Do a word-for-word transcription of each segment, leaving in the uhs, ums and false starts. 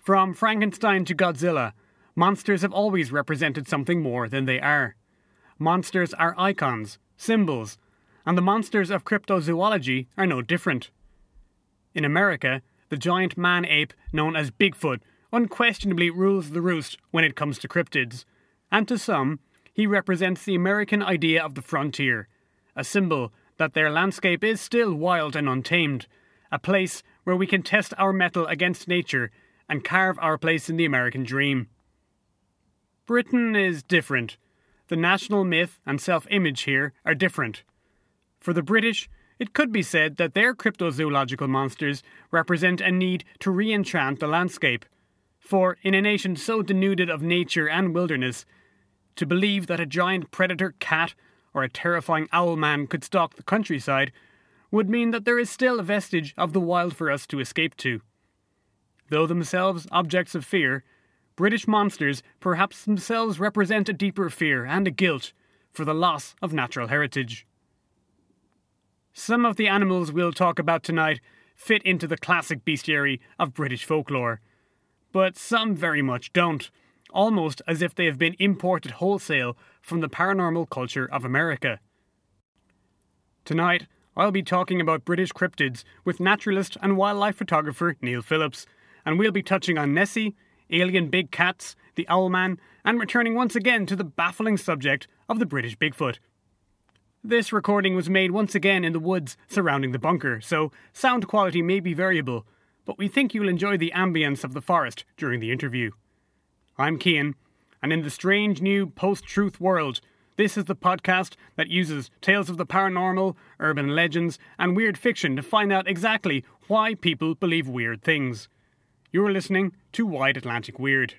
From Frankenstein to Godzilla, monsters have always represented something more than they are. Monsters are icons, symbols, and the monsters of cryptozoology are no different. In America, the giant man-ape known as Bigfoot unquestionably rules the roost when it comes to cryptids, and to some, he represents the American idea of the frontier, a symbol that their landscape is still wild and untamed, a place where we can test our mettle against nature and carve our place in the American dream. Britain is different. The national myth and self-image here are different. For the British, it could be said that their cryptozoological monsters represent a need to re-enchant the landscape, for in a nation so denuded of nature and wilderness, to believe that a giant predator cat or a terrifying owlman could stalk the countryside would mean that there is still a vestige of the wild for us to escape to. Though themselves objects of fear, British monsters perhaps themselves represent a deeper fear and a guilt for the loss of natural heritage. Some of the animals we'll talk about tonight fit into the classic bestiary of British folklore, but some very much don't, almost as if they have been imported wholesale from the paranormal culture of America. Tonight, I'll be talking about British cryptids with naturalist and wildlife photographer Neil Phillips, and we'll be touching on Nessie, alien big cats, the Owlman, and returning once again to the baffling subject of the British Bigfoot. This recording was made once again in the woods surrounding the bunker, so sound quality may be variable, but we think you'll enjoy the ambience of the forest during the interview. I'm Cian, and in the strange new post-truth world, this is the podcast that uses tales of the paranormal, urban legends, and weird fiction to find out exactly why people believe weird things. You're listening to Wide Atlantic Weird.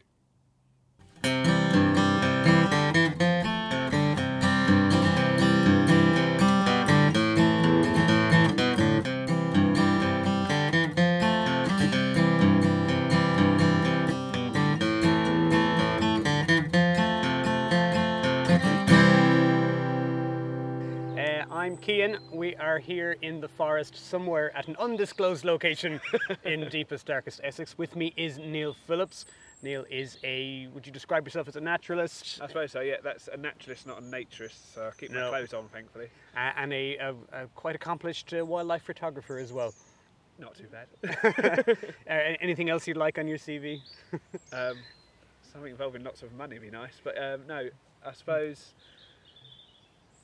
I'm Cian. We are here in the forest somewhere at an undisclosed location in deepest, darkest Essex. With me is Neil Phillips. Neil is a, would you describe yourself as a naturalist? I suppose so, yeah. That's a naturalist, not a naturist, so I keep no. my clothes on, thankfully. Uh, and a, a, a quite accomplished uh, wildlife photographer as well. Not too bad. uh, anything else you'd like on your C V? um, something involving lots of money would be nice, but um, no, I suppose...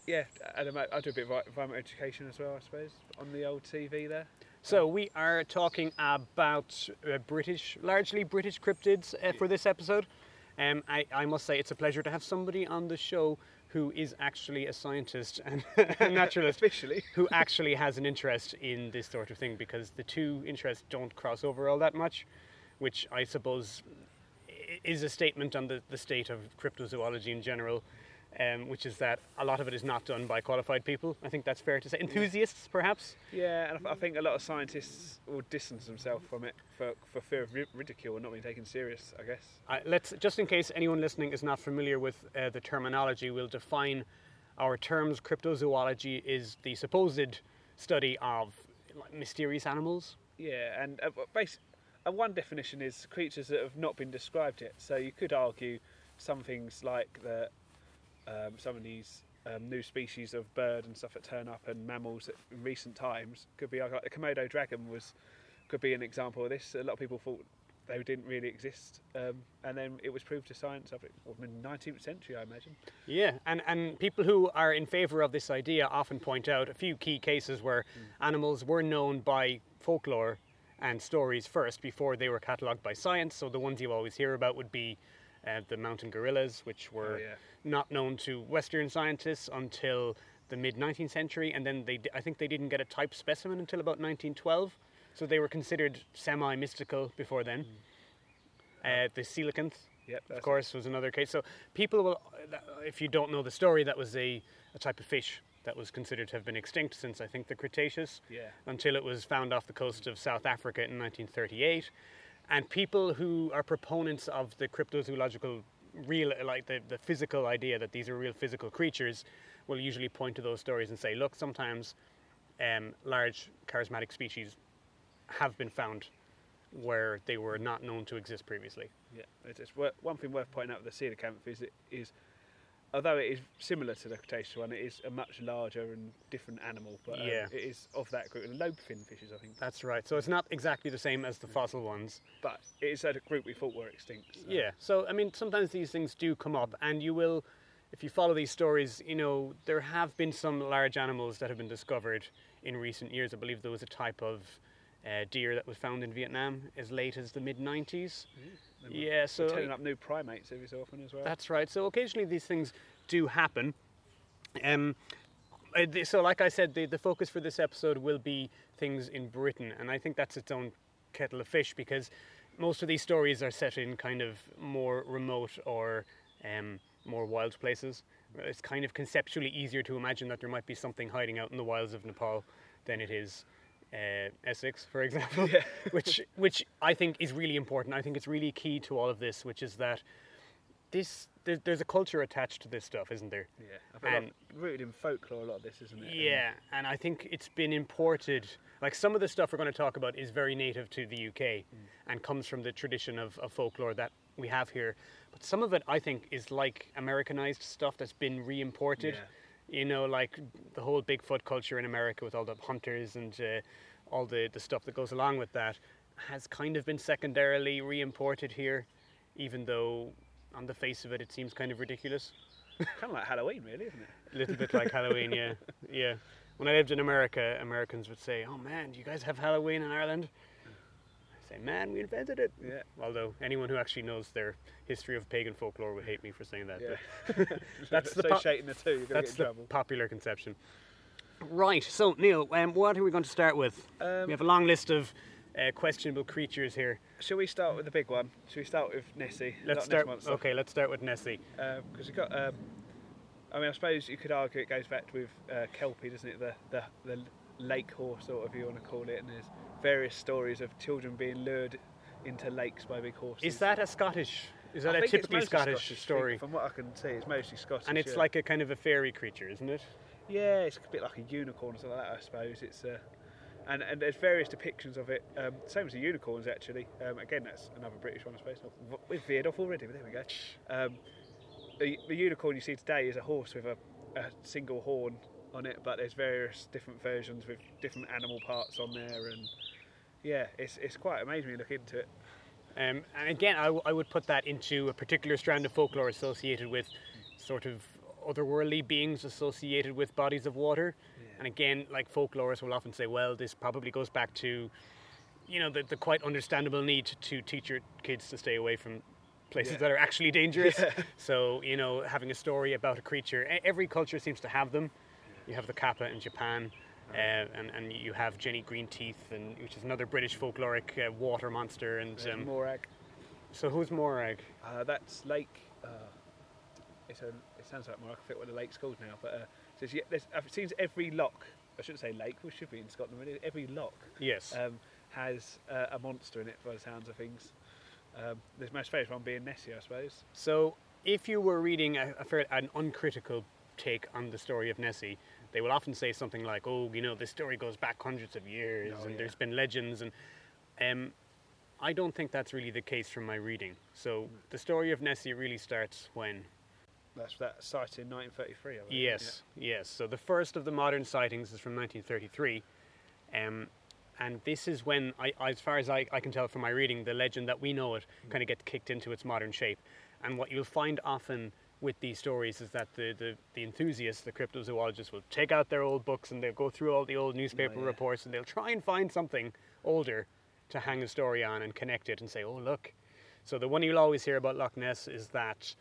Yeah, and I do a bit of environmental education as well, I suppose, on the old T V there. So we are talking about uh, British, largely British cryptids uh, for this episode. Um, I, I must say it's a pleasure to have somebody on the show who is actually a scientist and a naturalist. Officially. Who actually has an interest in this sort of thing, because the two interests don't cross over all that much, which I suppose is a statement on the, the state of cryptozoology in general. Um, which is that a lot of it is not done by qualified people. I think that's fair to say. Enthusiasts, perhaps? Yeah, and I think a lot of scientists will distance themselves from it for, for fear of ridicule and not being taken serious, I guess. Uh, let's, just in case anyone listening is not familiar with uh, the terminology, we'll define our terms. Cryptozoology is the supposed study of like, mysterious animals. Yeah, and uh, basically, uh, one definition is creatures that have not been described yet. So you could argue some things like the... Um, some of these um, new species of bird and stuff that turn up, and mammals that in recent times could be like a Komodo dragon was could be an example of this. A lot of people thought they didn't really exist, um, and then it was proved to science up in the nineteenth century, I imagine. Yeah, and, and people who are in favour of this idea often point out a few key cases where mm. animals were known by folklore and stories first before they were catalogued by science. So the ones you always hear about would be Uh, the mountain gorillas, which were oh, yeah. not known to Western scientists until the mid-nineteenth century, and then they d- I think they didn't get a type specimen until about nineteen twelve, so they were considered semi-mystical before then. Mm. Uh, the coelacanth, yep, of course, it. was another case. So people will, if you don't know the story, that was a, a type of fish that was considered to have been extinct since, I think, the Cretaceous, yeah. until it was found off the coast of South Africa in nineteen thirty-eight. And people who are proponents of the cryptozoological, real, like the, the physical idea that these are real physical creatures, will usually point to those stories and say, look, sometimes um, large charismatic species have been found where they were not known to exist previously. Yeah, it's, it's worth, one thing worth pointing out with the cedar camp is, it is, although it is similar to the Cretaceous one, it is a much larger and different animal, but um, yeah. it is of that group. And lobe fin fishes, I think. That's right. So it's not exactly the same as the fossil ones. But it is a group we thought were extinct. So. Yeah. So, I mean, sometimes these things do come up, and you will, if you follow these stories, you know, there have been some large animals that have been discovered in recent years. I believe there was a type of Uh, deer that was found in Vietnam as late as the mid nineties. Mm-hmm. Yeah, so we're turning up new primates every so often as well. That's right. So occasionally these things do happen. Um, so, like I said, the, the focus for this episode will be things in Britain, and I think that's its own kettle of fish because most of these stories are set in kind of more remote or um, more wild places. It's kind of conceptually easier to imagine that there might be something hiding out in the wilds of Nepal than it is. Uh, Essex, for example, yeah. which which I think is really important. I think it's really key to all of this, which is that this there, there's a culture attached to this stuff, isn't there? Yeah, I feel and, like rooted in folklore. A lot of this, isn't it? Yeah, and I think it's been imported. Like some of the stuff we're going to talk about is very native to the U K mm. and comes from the tradition of, of folklore that we have here. But some of it, I think, is like Americanized stuff that's been re-imported. Yeah. You know, like the whole Bigfoot culture in America with all the hunters and uh, all the, the stuff that goes along with that has kind of been secondarily re-imported here, even though on the face of it, it seems kind of ridiculous. Kind of like Halloween, really, isn't it? A little bit like Halloween, yeah. yeah. When I lived in America, Americans would say, oh man, you guys have Halloween in Ireland? I say, man, we invented it. Yeah. Although anyone who actually knows their history of pagan folklore would hate me for saying that. Yeah. That's the, po- the, two, you're that's get in the popular conception. Right, so Neil, um, what are we going to start with? Um, we have a long list of uh, questionable creatures here. Shall we start with the big one? Shall we start with Nessie? Let's start. Nessie okay, let's start with Nessie. Because uh, you've got, um, I mean, I suppose you could argue it goes back with uh, Kelpie, doesn't it? The the the lake horse, or whatever you want to call it, and there's various stories of children being lured into lakes by big horses. Is that a Scottish? Is that I a typically Scottish, Scottish story? From what I can see, it's mostly Scottish. And it's yeah. like a kind of a fairy creature, isn't it? Yeah, it's a bit like a unicorn or something like that, I suppose. It's uh, and and there's various depictions of it, um, same as the unicorns actually. Um, again, that's another British one, I suppose. We've veered off already, but there we go. Um, the, the unicorn you see today is a horse with a, a single horn on it, but there's various different versions with different animal parts on there, and yeah, it's it's quite amazing when you look into it. Um, and again, I, w- I would put that into a particular strand of folklore associated with sort of otherworldly beings associated with bodies of water. Yeah. And again, like folklorists will often say, well, this probably goes back to, you know, the, the quite understandable need to teach your kids to stay away from places yeah. that are actually dangerous. Yeah. So, you know, having a story about a creature, every culture seems to have them. You have the kappa in Japan, uh, and, and you have Jenny Greenteeth, and, which is another British folkloric uh, water monster. And um, Morag. So who's Morag? Uh, that's Lake... Uh, it's a, it sounds like Morag, I forget what the lake's called now, but uh, so it's, there's, it seems every loch, I shouldn't say lake, we should be in Scotland, really, every loch yes. um, has uh, a monster in it, by the sounds of things. Um, the most famous one being Nessie, I suppose. So if you were reading a, a fair, an uncritical take on the story of Nessie, they will often say something like, oh, you know, this story goes back hundreds of years oh, and yeah. there's been legends. And um, I don't think that's really the case from my reading. So mm. the story of Nessie really starts when? That's that sighting in nineteen thirty-three, I believe. Yes, yeah. yes. So the first of the modern sightings is from nineteen thirty-three. Um, and this is when, I, as far as I, I can tell from my reading, the legend that we know it mm. kind of gets kicked into its modern shape. And what you'll find often with these stories is that the, the, the enthusiasts, the cryptozoologists, will take out their old books and they'll go through all the old newspaper oh, yeah. reports and they'll try and find something older to hang a story on and connect it and say, oh, look. So the one you'll always hear about Loch Ness is that,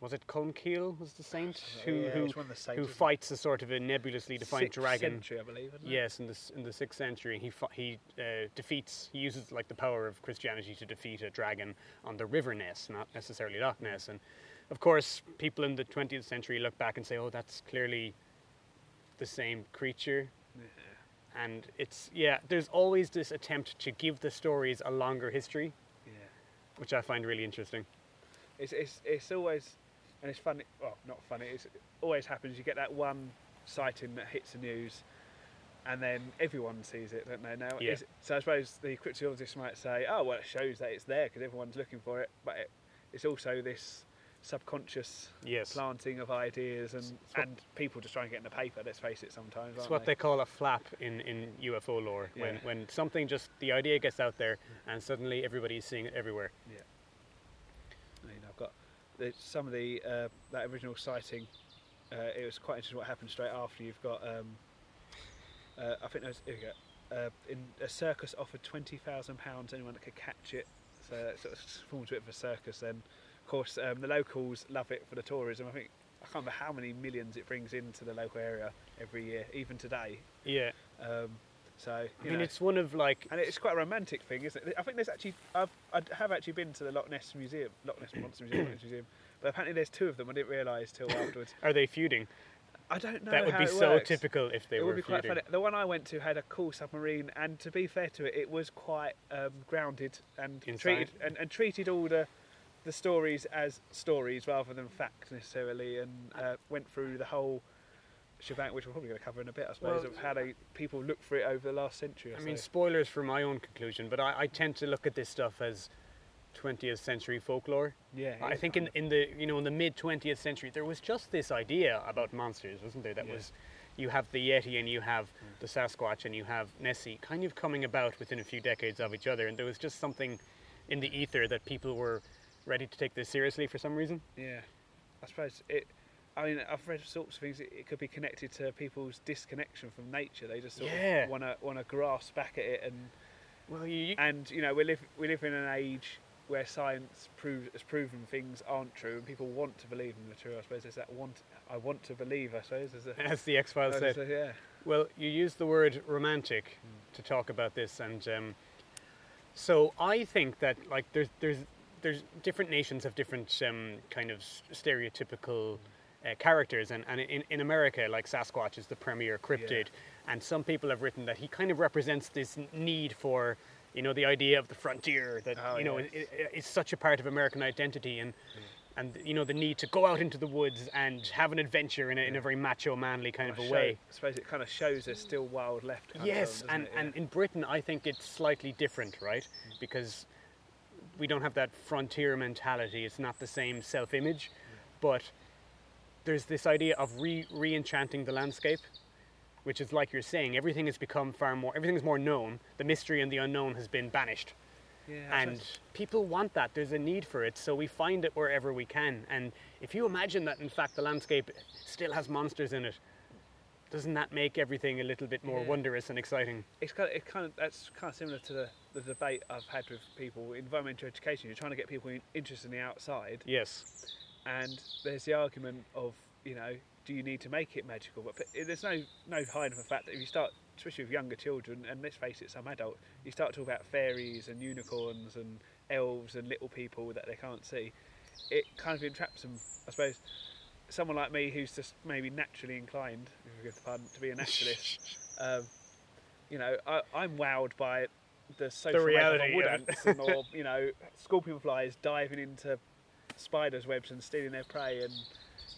was it Columcille was the saint who yeah, who, the saints, who fights a sort of a nebulously defined sixth dragon? Century, I believe. Isn't it? Yes, in the in the sixth century, he he uh, defeats. He uses like the power of Christianity to defeat a dragon on the River Ness, not necessarily Loch Ness. And of course, people in the twentieth century look back and say, "Oh, that's clearly the same creature." Yeah. And it's yeah. There's always this attempt to give the stories a longer history, yeah. which I find really interesting. It's it's it's always, and it's funny. Well, not funny. It's, it always happens. You get that one sighting that hits the news, and then everyone sees it, don't they, now? Yeah. So I suppose the cryptozoologists might say, oh, well, it shows that it's there because everyone's looking for it, but it, it's also this subconscious yes. planting of ideas and, and people just trying to get in the paper, let's face it sometimes. It's aren't what they? they call a flap in, in U F O lore, yeah. when, when something just, the idea gets out there and suddenly everybody's seeing it everywhere. Yeah. I mean, I've got the, some of the, uh, that original sighting, uh, it was quite interesting what happened straight after. You've got, um, uh, I think there was, here we go, uh, in a circus offered twenty thousand pounds anyone that could catch it, so that sort of forms a bit of a circus then. Of course, um, the locals love it for the tourism. I think I can't remember how many millions it brings into the local area every year, even today. Yeah. Um, so you I mean, know. It's one of like, and it's quite a romantic thing, isn't it? I think there's actually, I've, I have actually been to the Loch Ness Museum, Loch Ness Monster Museum, Loch Ness Museum, but apparently there's two of them. I didn't realise till afterwards. Are they feuding? I don't know. That would how be it so works. Typical if they it were would be feuding. Quite funny. The one I went to had a cool submarine, and to be fair to it, it was quite um, grounded and Inside. treated and, and treated all the. the stories as stories rather than facts necessarily, and uh, went through the whole shebang, which we're probably going to cover in a bit, I suppose, well, of how they, people look for it over the last century or I so. mean, spoilers for my own conclusion, but I, I tend to look at this stuff as twentieth century folklore. Yeah. I think in, in the, you know, in the mid-twentieth century, there was just this idea about monsters, wasn't there? That yeah. was, you have the Yeti and you have mm. the Sasquatch and you have Nessie kind of coming about within a few decades of each other, and there was just something in the ether that people were ready to take this seriously for some reason. Yeah, I suppose it. I mean, I've read sorts of things. It, it could be connected to people's disconnection from nature. They just sort yeah. of want to want to grasp back at it, and well, you, you and you know we live we live in an age where science proves has proven things aren't true, and people want to believe in the true. I suppose there's that want. I want to believe. I suppose there's a, as the X-Files said. A, yeah. Well, you used the word romantic mm. to talk about this, and um, so I think that like there's there's. There's different nations have different um, kind of stereotypical uh, characters, and, and in, in America, like Sasquatch is the premier cryptid, yeah. and some people have written that he kind of represents this need for, you know, the idea of the frontier that oh, you know yes. it, it, it's such a part of American identity, and yeah. and you know the need to go out into the woods and have an adventure in a, yeah. in a very macho, manly kind well, of a show, way. I suppose it kind of shows there's still wild left. Yes, film, and yeah. and in Britain, I think it's slightly different, right? Mm. Because we don't have that frontier mentality. It's not the same self-image, but there's this idea of re re-enchanting the landscape, which is like you're saying, everything has become far more, everything is more known. The mystery and the unknown has been banished. Yeah, and nice. People want that. There's a need for it, so we find it wherever we can. And if you imagine that, in fact, the landscape still has monsters in it, doesn't that make everything a little bit more yeah. wondrous and exciting? It's kind of, it kind of that's kind of similar to the, the debate I've had with people in environmental education. You're trying to get people interested in the outside. Yes. And there's the argument of, you know, do you need to make it magical? But there's no no hiding from the fact that if you start, especially with younger children, and let's face it, some adults, you start talking about fairies and unicorns and elves and little people that they can't see, it kind of entraps them, I suppose. Someone like me who's just maybe naturally inclined, if you forgive the pardon, to be a naturalist, um, you know, I, I'm wowed by the social the reality of wood ants, and or, you know, scorpion flies diving into spiders' webs and stealing their prey, and,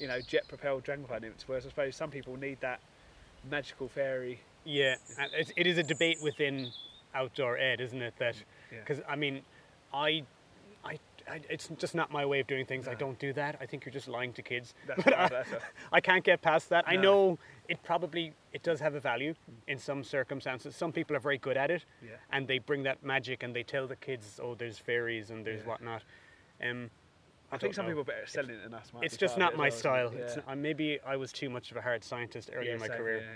you know, jet-propelled dragonfly nymphs, whereas I suppose some people need that magical fairy. Yeah, and it is a debate within outdoor ed, isn't it? That because, yeah. I mean, I... I, it's just not my way of doing things. No. I don't do that. I think you're just lying to kids. That's but I, that's a... I can't get past that. No. I know it probably it does have a value in some circumstances. Some people are very good at it, yeah. and they bring that magic and they tell the kids, "Oh, there's fairies and there's yeah. whatnot." Um, I, I think some know. people are better at selling it than us. Might it's just not it my well, style. Yeah. It's, uh, maybe I was too much of a hard scientist early yeah, in my same, career. Yeah.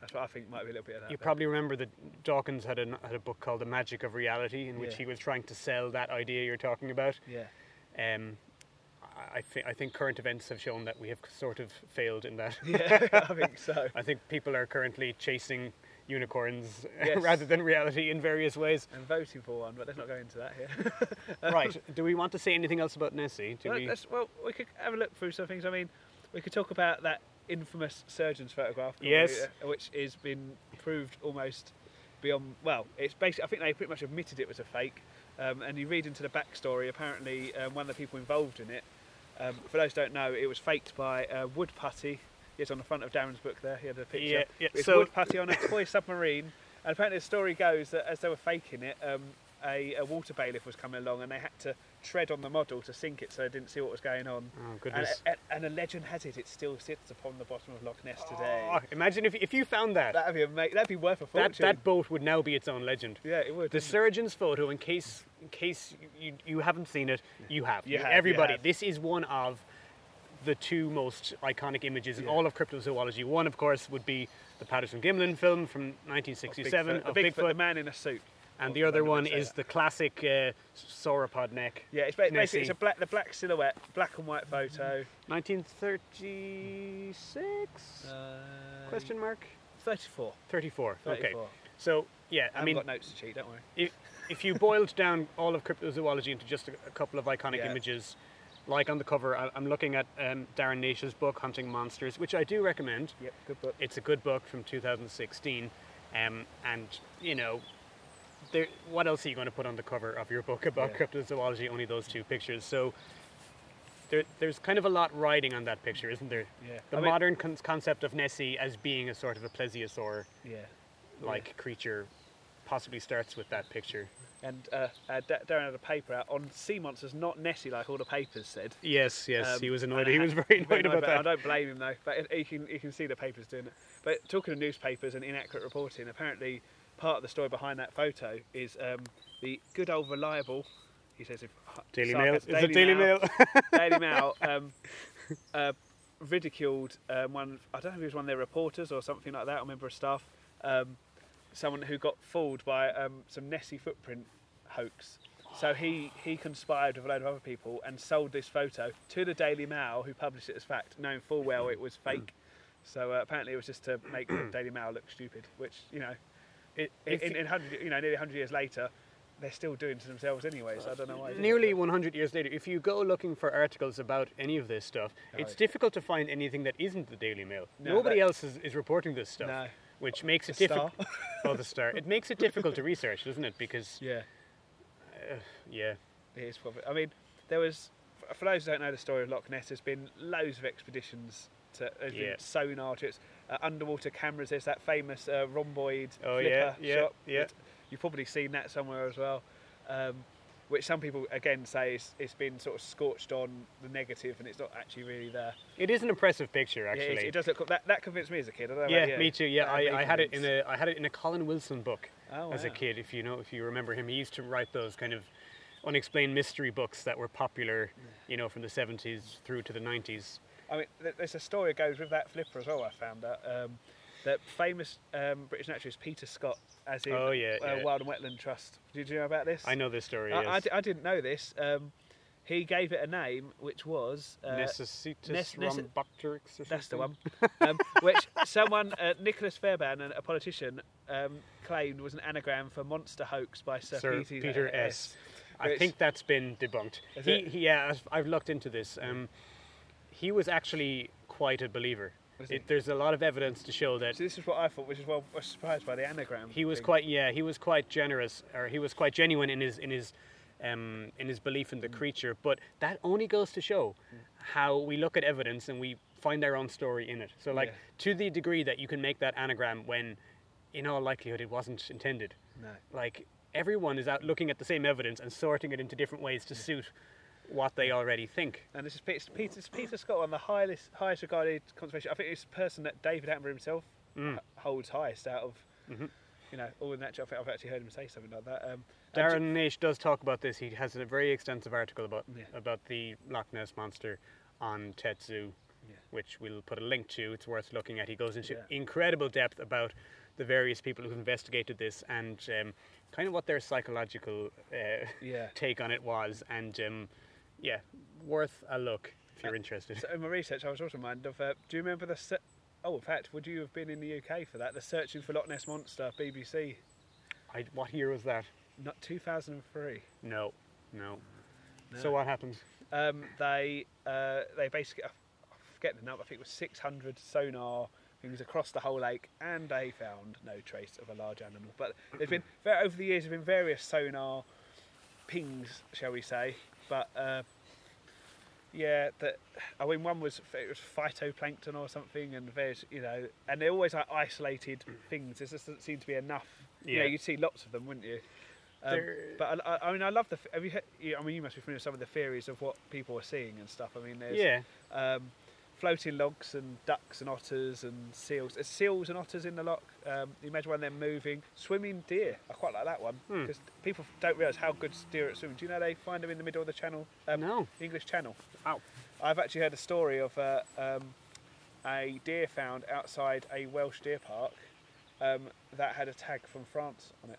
That's what I think might be a little bit of that. You bit. probably remember that Dawkins had a, had a book called The Magic of Reality, in which yeah. he was trying to sell that idea you're talking about. Yeah. Um, I, th- I think current events have shown that we have sort of failed in that. Yeah, I think so. I think people are currently chasing unicorns yes. rather than reality in various ways. And voting for one, but let's not go into that here. um, right. Do we want to say anything else about Nessie? Do well, we... well, we could have a look through some things. I mean, we could talk about that infamous surgeon's photograph, yes, which has been proved almost beyond, well, it's basically, I think they pretty much admitted it was a fake, um, and you read into the backstory, apparently um, one of the people involved in it, um, for those who don't know, it was faked by uh, Wood Putty, It's on the front of Darren's book there. He had a picture. Yeah, yeah. It's so wood putty on a toy submarine. And apparently the story goes that as they were faking it, um, a, a water bailiff was coming along and they had to tread on the model to sink it so they didn't see what was going on. Oh, goodness. And, and, and a legend has it, it still sits upon the bottom of Loch Ness today. Oh, imagine if if you found that. That'd be amazing. That'd be worth a fortune. That, that boat would now be its own legend. Yeah, it would. The surgeon's it? photo, in case in case you, you haven't seen it, you have. You you, have everybody, you have. This is one of the two most iconic images yeah. in all of cryptozoology. One, of course, would be the Patterson-Gimlin film from nineteen sixty-seven of Bigfoot, of Bigfoot, Bigfoot. The man in a suit. And the other one is that. the classic uh, sauropod neck. Yeah, it's basically Nessie. It's a black, the black silhouette, black and white photo. nineteen thirty-six? Uh, Question mark? thirty-four. thirty-four, thirty-four. Okay. So, yeah, I, I mean... I've got notes to cheat, don't worry. If, if you boiled down all of cryptozoology into just a, a couple of iconic yeah. images, like on the cover, I, I'm looking at um, Darren Naish's book, Hunting Monsters, which I do recommend. Yep, good book. It's a good book from two thousand sixteen. Um, and, you know... There, what else are you going to put on the cover of your book about yeah. cryptozoology? Only those two pictures. So there, there's kind of a lot riding on that picture, isn't there? Yeah. The I modern mean, con- concept of Nessie as being a sort of a plesiosaur yeah. like yeah. creature possibly starts with that picture. And uh, uh, D- Darren had a paper out on sea monsters, not Nessie, like all the papers said. Yes, yes, um, he was annoyed. He was very annoyed, annoyed about, about that. I don't blame him though. But you can you can see the papers doing it. But talking of newspapers and inaccurate reporting, apparently. Part of the story behind that photo is um, the good old reliable, he says, if, Daily Mail. Is it Daily Mail? Daily Mail um, uh, ridiculed um, one. I don't know if it was one of their reporters or something like that, or a member of staff, um, someone who got fooled by um, some Nessie footprint hoax. So he, he conspired with a load of other people and sold this photo to the Daily Mail, who published it as fact, knowing full well it was fake. So uh, apparently it was just to make the Daily Mail look stupid, which you know. It, it, in, in one hundred, you know, nearly one hundred years later, they're still doing it to themselves anyway, so I don't know why. Nearly one hundred years later, if you go looking for articles about any of this stuff, no, it's difficult to find anything that isn't the Daily Mail. No, Nobody that, else is, is reporting this stuff, no. which makes the it difficult. Oh, the Star. It makes it difficult to research, doesn't it? Because yeah, uh, yeah, it is probably. I mean, there was, for those who don't know the story of Loch Ness, there's been loads of expeditions. To, there's yeah. been sonar to it. Uh, underwater cameras, there's that famous uh, rhomboid oh, flipper yeah, yeah, shot. Yeah. You've probably seen that somewhere as well, um, which some people again say is, it's been sort of scorched on the negative and it's not actually really there. It is an impressive picture, actually. Yeah, it, it does look that, that convinced me as a kid. I don't know yeah, about you. Me too. Yeah, I, really I had convinced. it in a I had it in a Colin Wilson book oh, wow. as a kid. If you know, if you remember him, he used to write those kind of unexplained mystery books that were popular, yeah. you know, from the seventies through to the nineties. I mean, there's a story that goes with that flipper as well, I found out. Um, that famous um, British naturalist Peter Scott, as in oh, yeah, uh, yeah. Wild and Wetland Trust. Did you know about this? I know this story, I, yes. I, d- I didn't know this. Um, he gave it a name, which was... Uh, Nesocetus Nes- Necessi-rhombacteriksis. That's the one. um, which someone, uh, Nicholas Fairbairn, a politician, um, claimed was an anagram for monster hoax by Sir, Sir Peter, Peter S. S. I think that's been debunked. He, he, yeah, I've, I've looked into this. Um, He was actually quite a believer. It, there's a lot of evidence to show that. So this is what I thought, which is why I was surprised by the anagram. He was thing. quite, yeah, he was quite generous, or he was quite genuine in his in his um, in his belief in the mm. creature. But that only goes to show mm. how we look at evidence and we find our own story in it. So, like yeah. to the degree that you can make that anagram when, in all likelihood, it wasn't intended. No. Like everyone is out looking at the same evidence and sorting it into different ways to yeah. suit. What they already think. And this is Peter, Peter, Peter Scott, one of the highest, highest regarded conservation. I think it's the person that David Attenborough himself mm. holds highest out of, mm-hmm. you know, all the natural. I think I've actually heard him say something like that. Um, Darren Naish does talk about this. He has a very extensive article about yeah. about the Loch Ness monster on Tet Zoo, yeah. which we'll put a link to. It's worth looking at. He goes into yeah. incredible depth about the various people who've investigated this and um, kind of what their psychological uh, yeah. take on it was and. Um, Yeah, worth a look if you're uh, interested. So in my research, I was also reminded of, uh, do you remember the... Se- oh, in fact, would you have been in the U K for that? The Searching for Loch Ness Monster, B B C. I, what year was that? Not two thousand three. No, no. no. So what happened? Um, they uh, they basically... I forget the number, I think it was six hundred sonar things across the whole lake, and they found no trace of a large animal. But there's been over the years, there have been various sonar pings, shall we say, but uh, Yeah, that I mean, one was it was phytoplankton or something, and various, you know, and they're always like isolated things. There just doesn't seem to be enough. Yeah, you know, you'd see lots of them, wouldn't you? Um, but I, I mean, I love the. Have you heard, I mean, you must be familiar with some of the theories of what people are seeing and stuff. I mean, there's yeah. um, floating logs and ducks and otters and seals. There's seals and otters in the loch. Um, you imagine when they're moving, swimming deer. I quite like that one because hmm. people don't realise how good deer are at swimming. Do you know they find them in the middle of the Channel? Um, no, English Channel. Ow. I've actually heard a story of uh, um, a deer found outside a Welsh deer park um, that had a tag from France on it.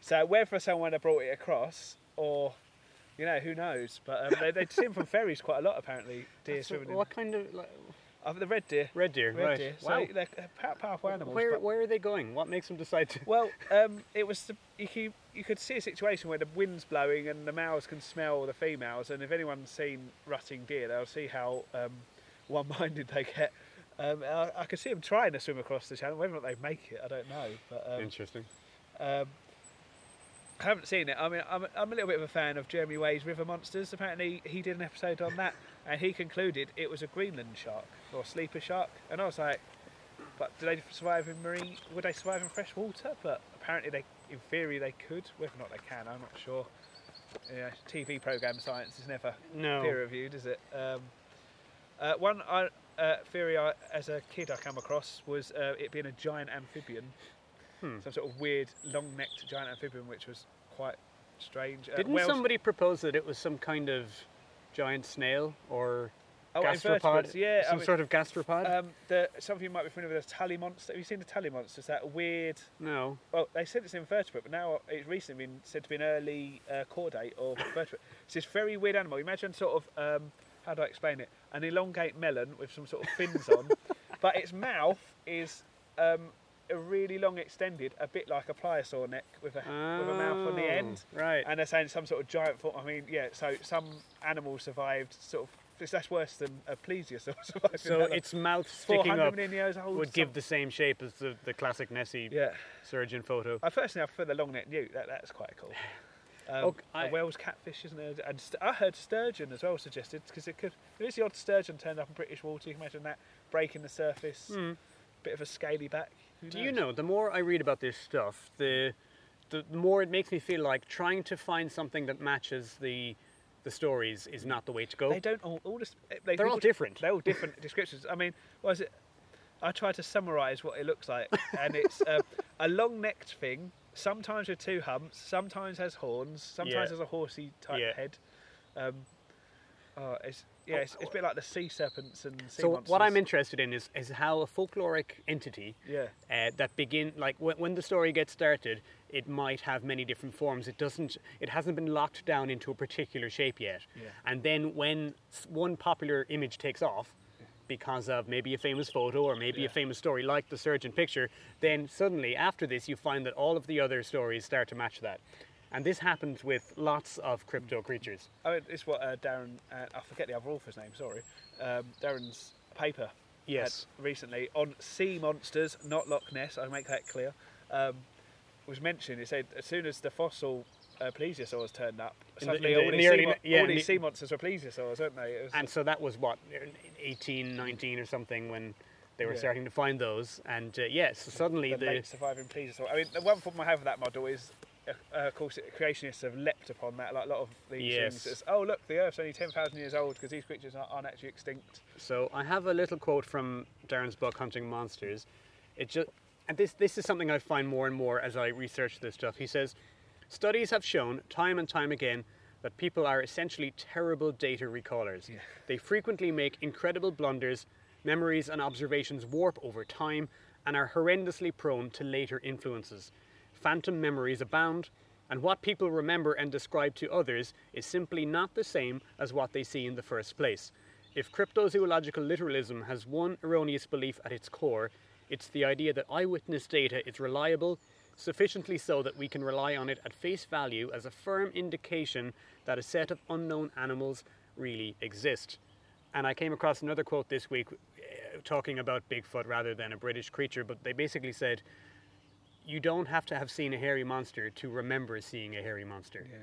So whether someone had brought it across, or you know, who knows? But um, they they'd seen from ferries quite a lot apparently. Deer swimming. What in. kind of? Like, uh, the red deer. Red deer. Red right. deer. So wow. they're powerful animals. Where where are they going? What makes them decide to? Well, um, it was the, you you could see a situation where the wind's blowing and the males can smell the females, and if anyone's seen rutting deer, they'll see how um, one-minded they get. Um, I, I could see them trying to swim across the channel. Whether or not they make it, I don't know. But um, interesting. Um, I haven't seen it. I mean, I'm, I'm a little bit of a fan of Jeremy Way's River Monsters. Apparently, he did an episode on that, and he concluded it was a Greenland shark or sleeper shark. And I was like, "But do they survive in marine? Would they survive in fresh water?" But apparently, they, in theory, they could. Whether or not they can, I'm not sure. Yeah, T V program science is never no. peer reviewed, is it? Um, uh, one I, uh, theory I, as a kid I came across was uh, it being a giant amphibian. Hmm. Some sort of weird, long-necked giant amphibian, which was quite strange. Uh, Didn't Wales... somebody propose that it was some kind of giant snail or oh, gastropod? Yeah, some I mean, sort of gastropod. Um, the, some of you might be familiar with the Tully monster. Have you seen the Tully monster? It's that weird. No. Well, they said it's an invertebrate, but now it's recently been said to be an early uh, chordate or vertebrate. It's this very weird animal. Imagine sort of um, how do I explain it? An elongate melon with some sort of fins on, but its mouth is. Um, A really long extended, a bit like a pliosaur neck with a oh, with a mouth on the end. Right. And they're saying some sort of giant foot. I mean, yeah. So some animal survived. Sort of that's worse than a plesiosaur survived. So its long. mouth sticking up years old would give the same shape as the, the classic Nessie yeah. surgeon photo. I personally I prefer the long neck newt. That that's quite cool. Um, okay, I, a Welsh catfish, isn't it? And st- I heard sturgeon as well suggested because it could. There is the odd sturgeon turned up in British water. You can imagine that breaking the surface. Mm. Bit of a scaly back. Do you know, the more I read about this stuff, the the more it makes me feel like trying to find something that matches the the stories is not the way to go. They don't all... all this, they, they're all, all different. They're all different descriptions. I mean, what is it? I try to summarise what it looks like, and it's uh, a long-necked thing, sometimes with two humps, sometimes has horns, sometimes yeah. has a horsey-type yeah. head. Um, oh, it's... Yeah, it's, it's a bit like the sea serpents and sea so monsters. So what I'm interested in is, is how a folkloric entity yeah. uh, that begin like when, when the story gets started, it might have many different forms. It doesn't. It hasn't been locked down into a particular shape yet. Yeah. And then when one popular image takes off, because of maybe a famous photo or maybe yeah. a famous story like the surgeon picture, then suddenly after this you find that all of the other stories start to match that. And this happens with lots of crypto creatures. I mean, it's what uh, Darren, uh, I forget the other author's name, sorry. Um, Darren's paper yes. had recently on sea monsters, not Loch Ness, I make that clear, um, was mentioned. It said as soon as the fossil uh, plesiosaurs turned up, suddenly all these sea monsters were plesiosaurs, weren't they? It was, and so that was what, eighteen nineteen or something when... They were yeah. starting to find those, and uh, yes, yeah, so suddenly the, the late surviving plesiosaur. I mean, the one problem I have with that model is, uh, of course, creationists have leapt upon that. Like a lot of these yes. things, oh look, the Earth's only ten thousand years old because these creatures aren't actually extinct. So I have a little quote from Darren's book, Hunting Monsters. It just, and this this is something I find more and more as I research this stuff. He says, studies have shown time and time again that people are essentially terrible data recallers. Yeah. They frequently make incredible blunders. Memories and observations warp over time and are horrendously prone to later influences. Phantom memories abound, and what people remember and describe to others is simply not the same as what they see in the first place. If cryptozoological literalism has one erroneous belief at its core, it's the idea that eyewitness data is reliable, sufficiently so that we can rely on it at face value as a firm indication that a set of unknown animals really exist. And I came across another quote this week uh, talking about Bigfoot rather than a British creature, but they basically said, you don't have to have seen a hairy monster to remember seeing a hairy monster. Yeah.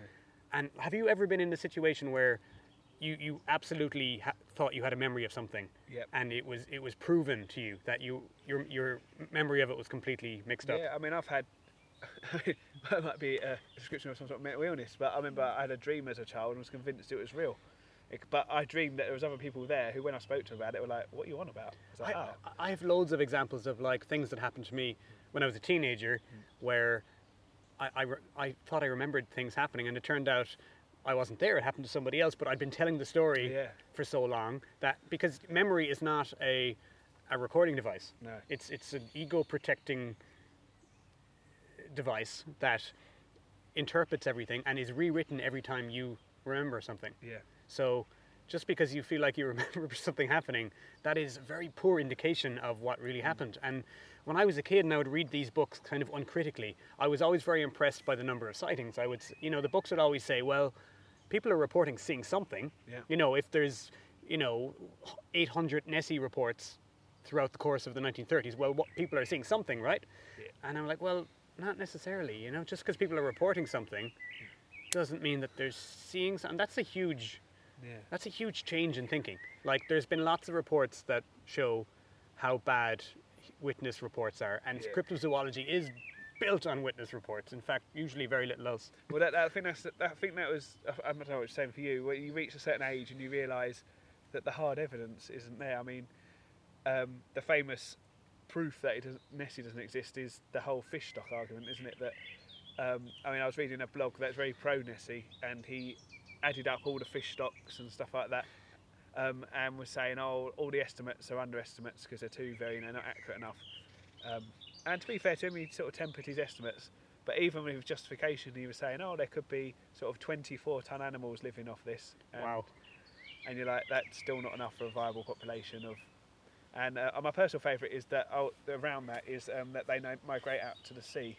And have you ever been in a situation where you, you absolutely ha- thought you had a memory of something, yep. and it was it was proven to you that you your your memory of it was completely mixed up. Yeah, I mean, I've had that might be a description of some sort of mental illness, but I remember I had a dream as a child and was convinced it was real. It, but I dreamed that there was other people there who, when I spoke to them about it, were like, "What are you on about?" I, like, I, oh. I have loads of examples of like things that happened to me when I was a teenager, mm. where I, I, re- I thought I remembered things happening, and it turned out I wasn't there. It happened to somebody else, but I'd been telling the story yeah. for so long that because memory is not a a recording device. No, it's it's an ego protecting device that interprets everything and is rewritten every time you remember something. Yeah. So just because you feel like you remember something happening, that is a very poor indication of what really happened. And when I was a kid and I would read these books kind of uncritically, I was always very impressed by the number of sightings. I would, you know, the books would always say, well, people are reporting seeing something. Yeah. You know, if there's, you know, eight hundred Nessie reports throughout the course of the nineteen thirties, well, what, people are seeing something, right? Yeah. And I'm like, well, not necessarily, you know, just because people are reporting something doesn't mean that they're seeing something. That's a huge... Yeah. That's a huge change in thinking. Like, there's been lots of reports that show how bad witness reports are, and yeah. cryptozoology is built on witness reports. In fact, usually very little else. Well, that, that, I, think that's, I think that was, I don't know what it's saying for you, when you reach a certain age and you realise that the hard evidence isn't there. I mean, um, the famous proof that it doesn't, Nessie doesn't exist is the whole fish stock argument, isn't it? That um, I mean, I was reading a blog that's very pro-Nessie, and he... added up all the fish stocks and stuff like that, um, and was saying, "Oh, all the estimates are underestimates because they're too very, you know, not accurate enough." Um, and to be fair to him, he sort of tempered his estimates. But even with justification, he was saying, "Oh, there could be sort of twenty-four ton animals living off this." And, wow! And you're like, that's still not enough for a viable population of. And uh, my personal favourite is that oh, around that is um, that they migrate out to the sea.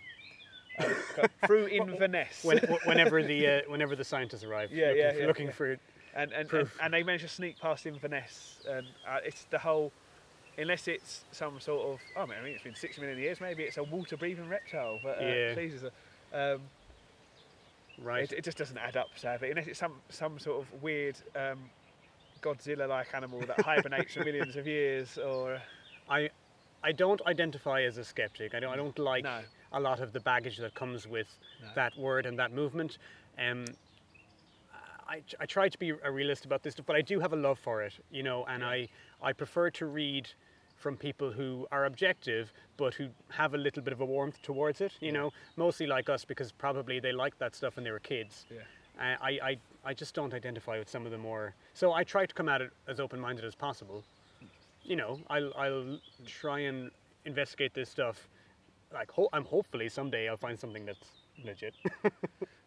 Um, through Inverness, when, whenever the uh, whenever the scientists arrive, yeah, looking, yeah, for, yeah, looking yeah. for and and, and and they manage to sneak past Inverness, and uh, it's the whole, unless it's some sort of oh man, I mean it's been six million years, maybe it's a water-breathing reptile, but uh, yeah. please, um, right, it, it just doesn't add up, sadly, unless it's some some sort of weird um, Godzilla-like animal that hibernates for millions of years, or I I don't identify as a skeptic. I don't I don't like. No. A lot of the baggage that comes with no. that word and that movement. Um, I, I try to be a realist about this stuff, but I do have a love for it, you know, and yeah. I, I prefer to read from people who are objective, but who have a little bit of a warmth towards it, you yeah. know, mostly like us, because probably they liked that stuff when they were kids. Yeah. Uh, I, I, I just don't identify with some of the more... So I try to come at it as open-minded as possible. You know, I'll, I'll try and investigate this stuff. Like, ho- I'm hopefully someday I'll find something that's legit.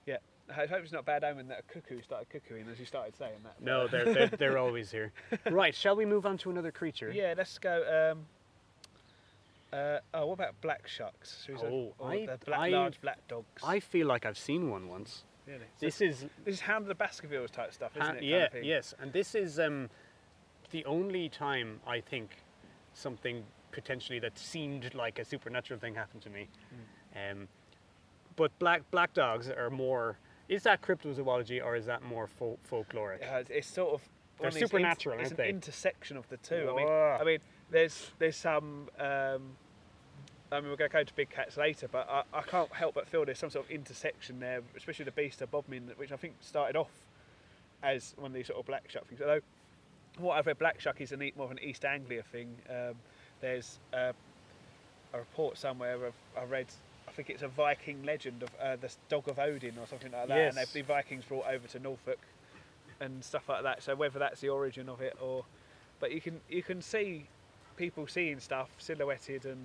yeah, I hope it's not a bad omen that a cuckoo started cuckooing as you started saying that. No, they're they're, they're always here. Right, shall we move on to another creature? Yeah, let's go. Um, uh, oh, what about black shucks? Oh, a, I, the black, I, large black dogs. I feel like I've seen one once. Really? So this is this is Hound of the Baskervilles type stuff, isn't ha- it? Yeah, kind of yes, and this is um, the only time I think something. Potentially that seemed like a supernatural thing happened to me. Mm. Um, but black black dogs are more... Is that cryptozoology or is that more fo- folkloric? Uh, it's sort of... They're supernatural, in, aren't they? It's an intersection of the two. Whoa. I mean, I mean, there's there's some... Um, I mean, we're going to go to big cats later, but I, I can't help but feel there's some sort of intersection there, especially the Beast of Bodmin, which I think started off as one of these sort of black shuck things. Although, what I've read, black shuck is an, more of an East Anglia thing. Um, There's uh, a report somewhere of, I read, I think it's a Viking legend of uh, the dog of Odin or something like that, yes. and the Vikings brought over to Norfolk and stuff like that. So whether that's the origin of it or, but you can you can see people seeing stuff silhouetted, and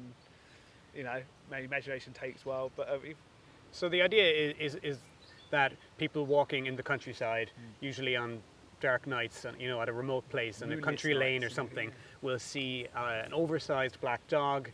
you know, maybe imagination takes wild. But uh, so the idea is, is is that people walking in the countryside, mm. usually on dark nights, and you know, at a remote place in a country lane or something, we'll see uh, an oversized black dog.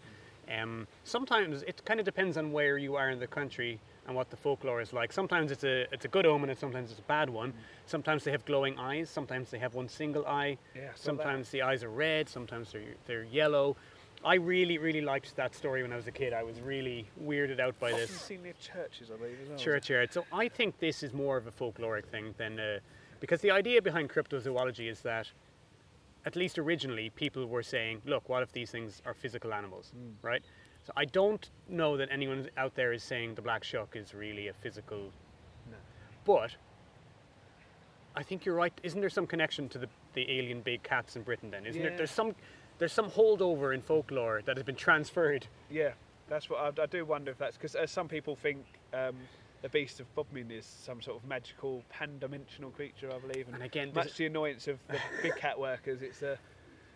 Um, sometimes it kind of depends on where you are in the country and what the folklore is like. Sometimes it's a it's a good omen, and sometimes it's a bad one. Sometimes they have glowing eyes. Sometimes they have one single eye. Yeah, sometimes that. The eyes are red. Sometimes they're they're yellow. I really, really liked that story when I was a kid. I was really weirded out by this. I've seen near churches, I believe, as well. Church yard. So I think this is more of a folkloric thing than... Uh, because the idea behind cryptozoology is that, at least originally, people were saying, look, what if these things are physical animals, mm. right? So I don't know that anyone out there is saying the black shuck is really a physical... No. But... I think you're right. Isn't there some connection to the, the alien big cats in Britain then? Isn't yeah. there? There's some there's some holdover in folklore that has been transferred. Yeah, that's what I, I do wonder if that's... Because uh, some people think um, the Beast of Bodmin is some sort of magical pan-dimensional creature, I believe. And, and again... Much the annoyance of the big cat workers, it's a... Uh,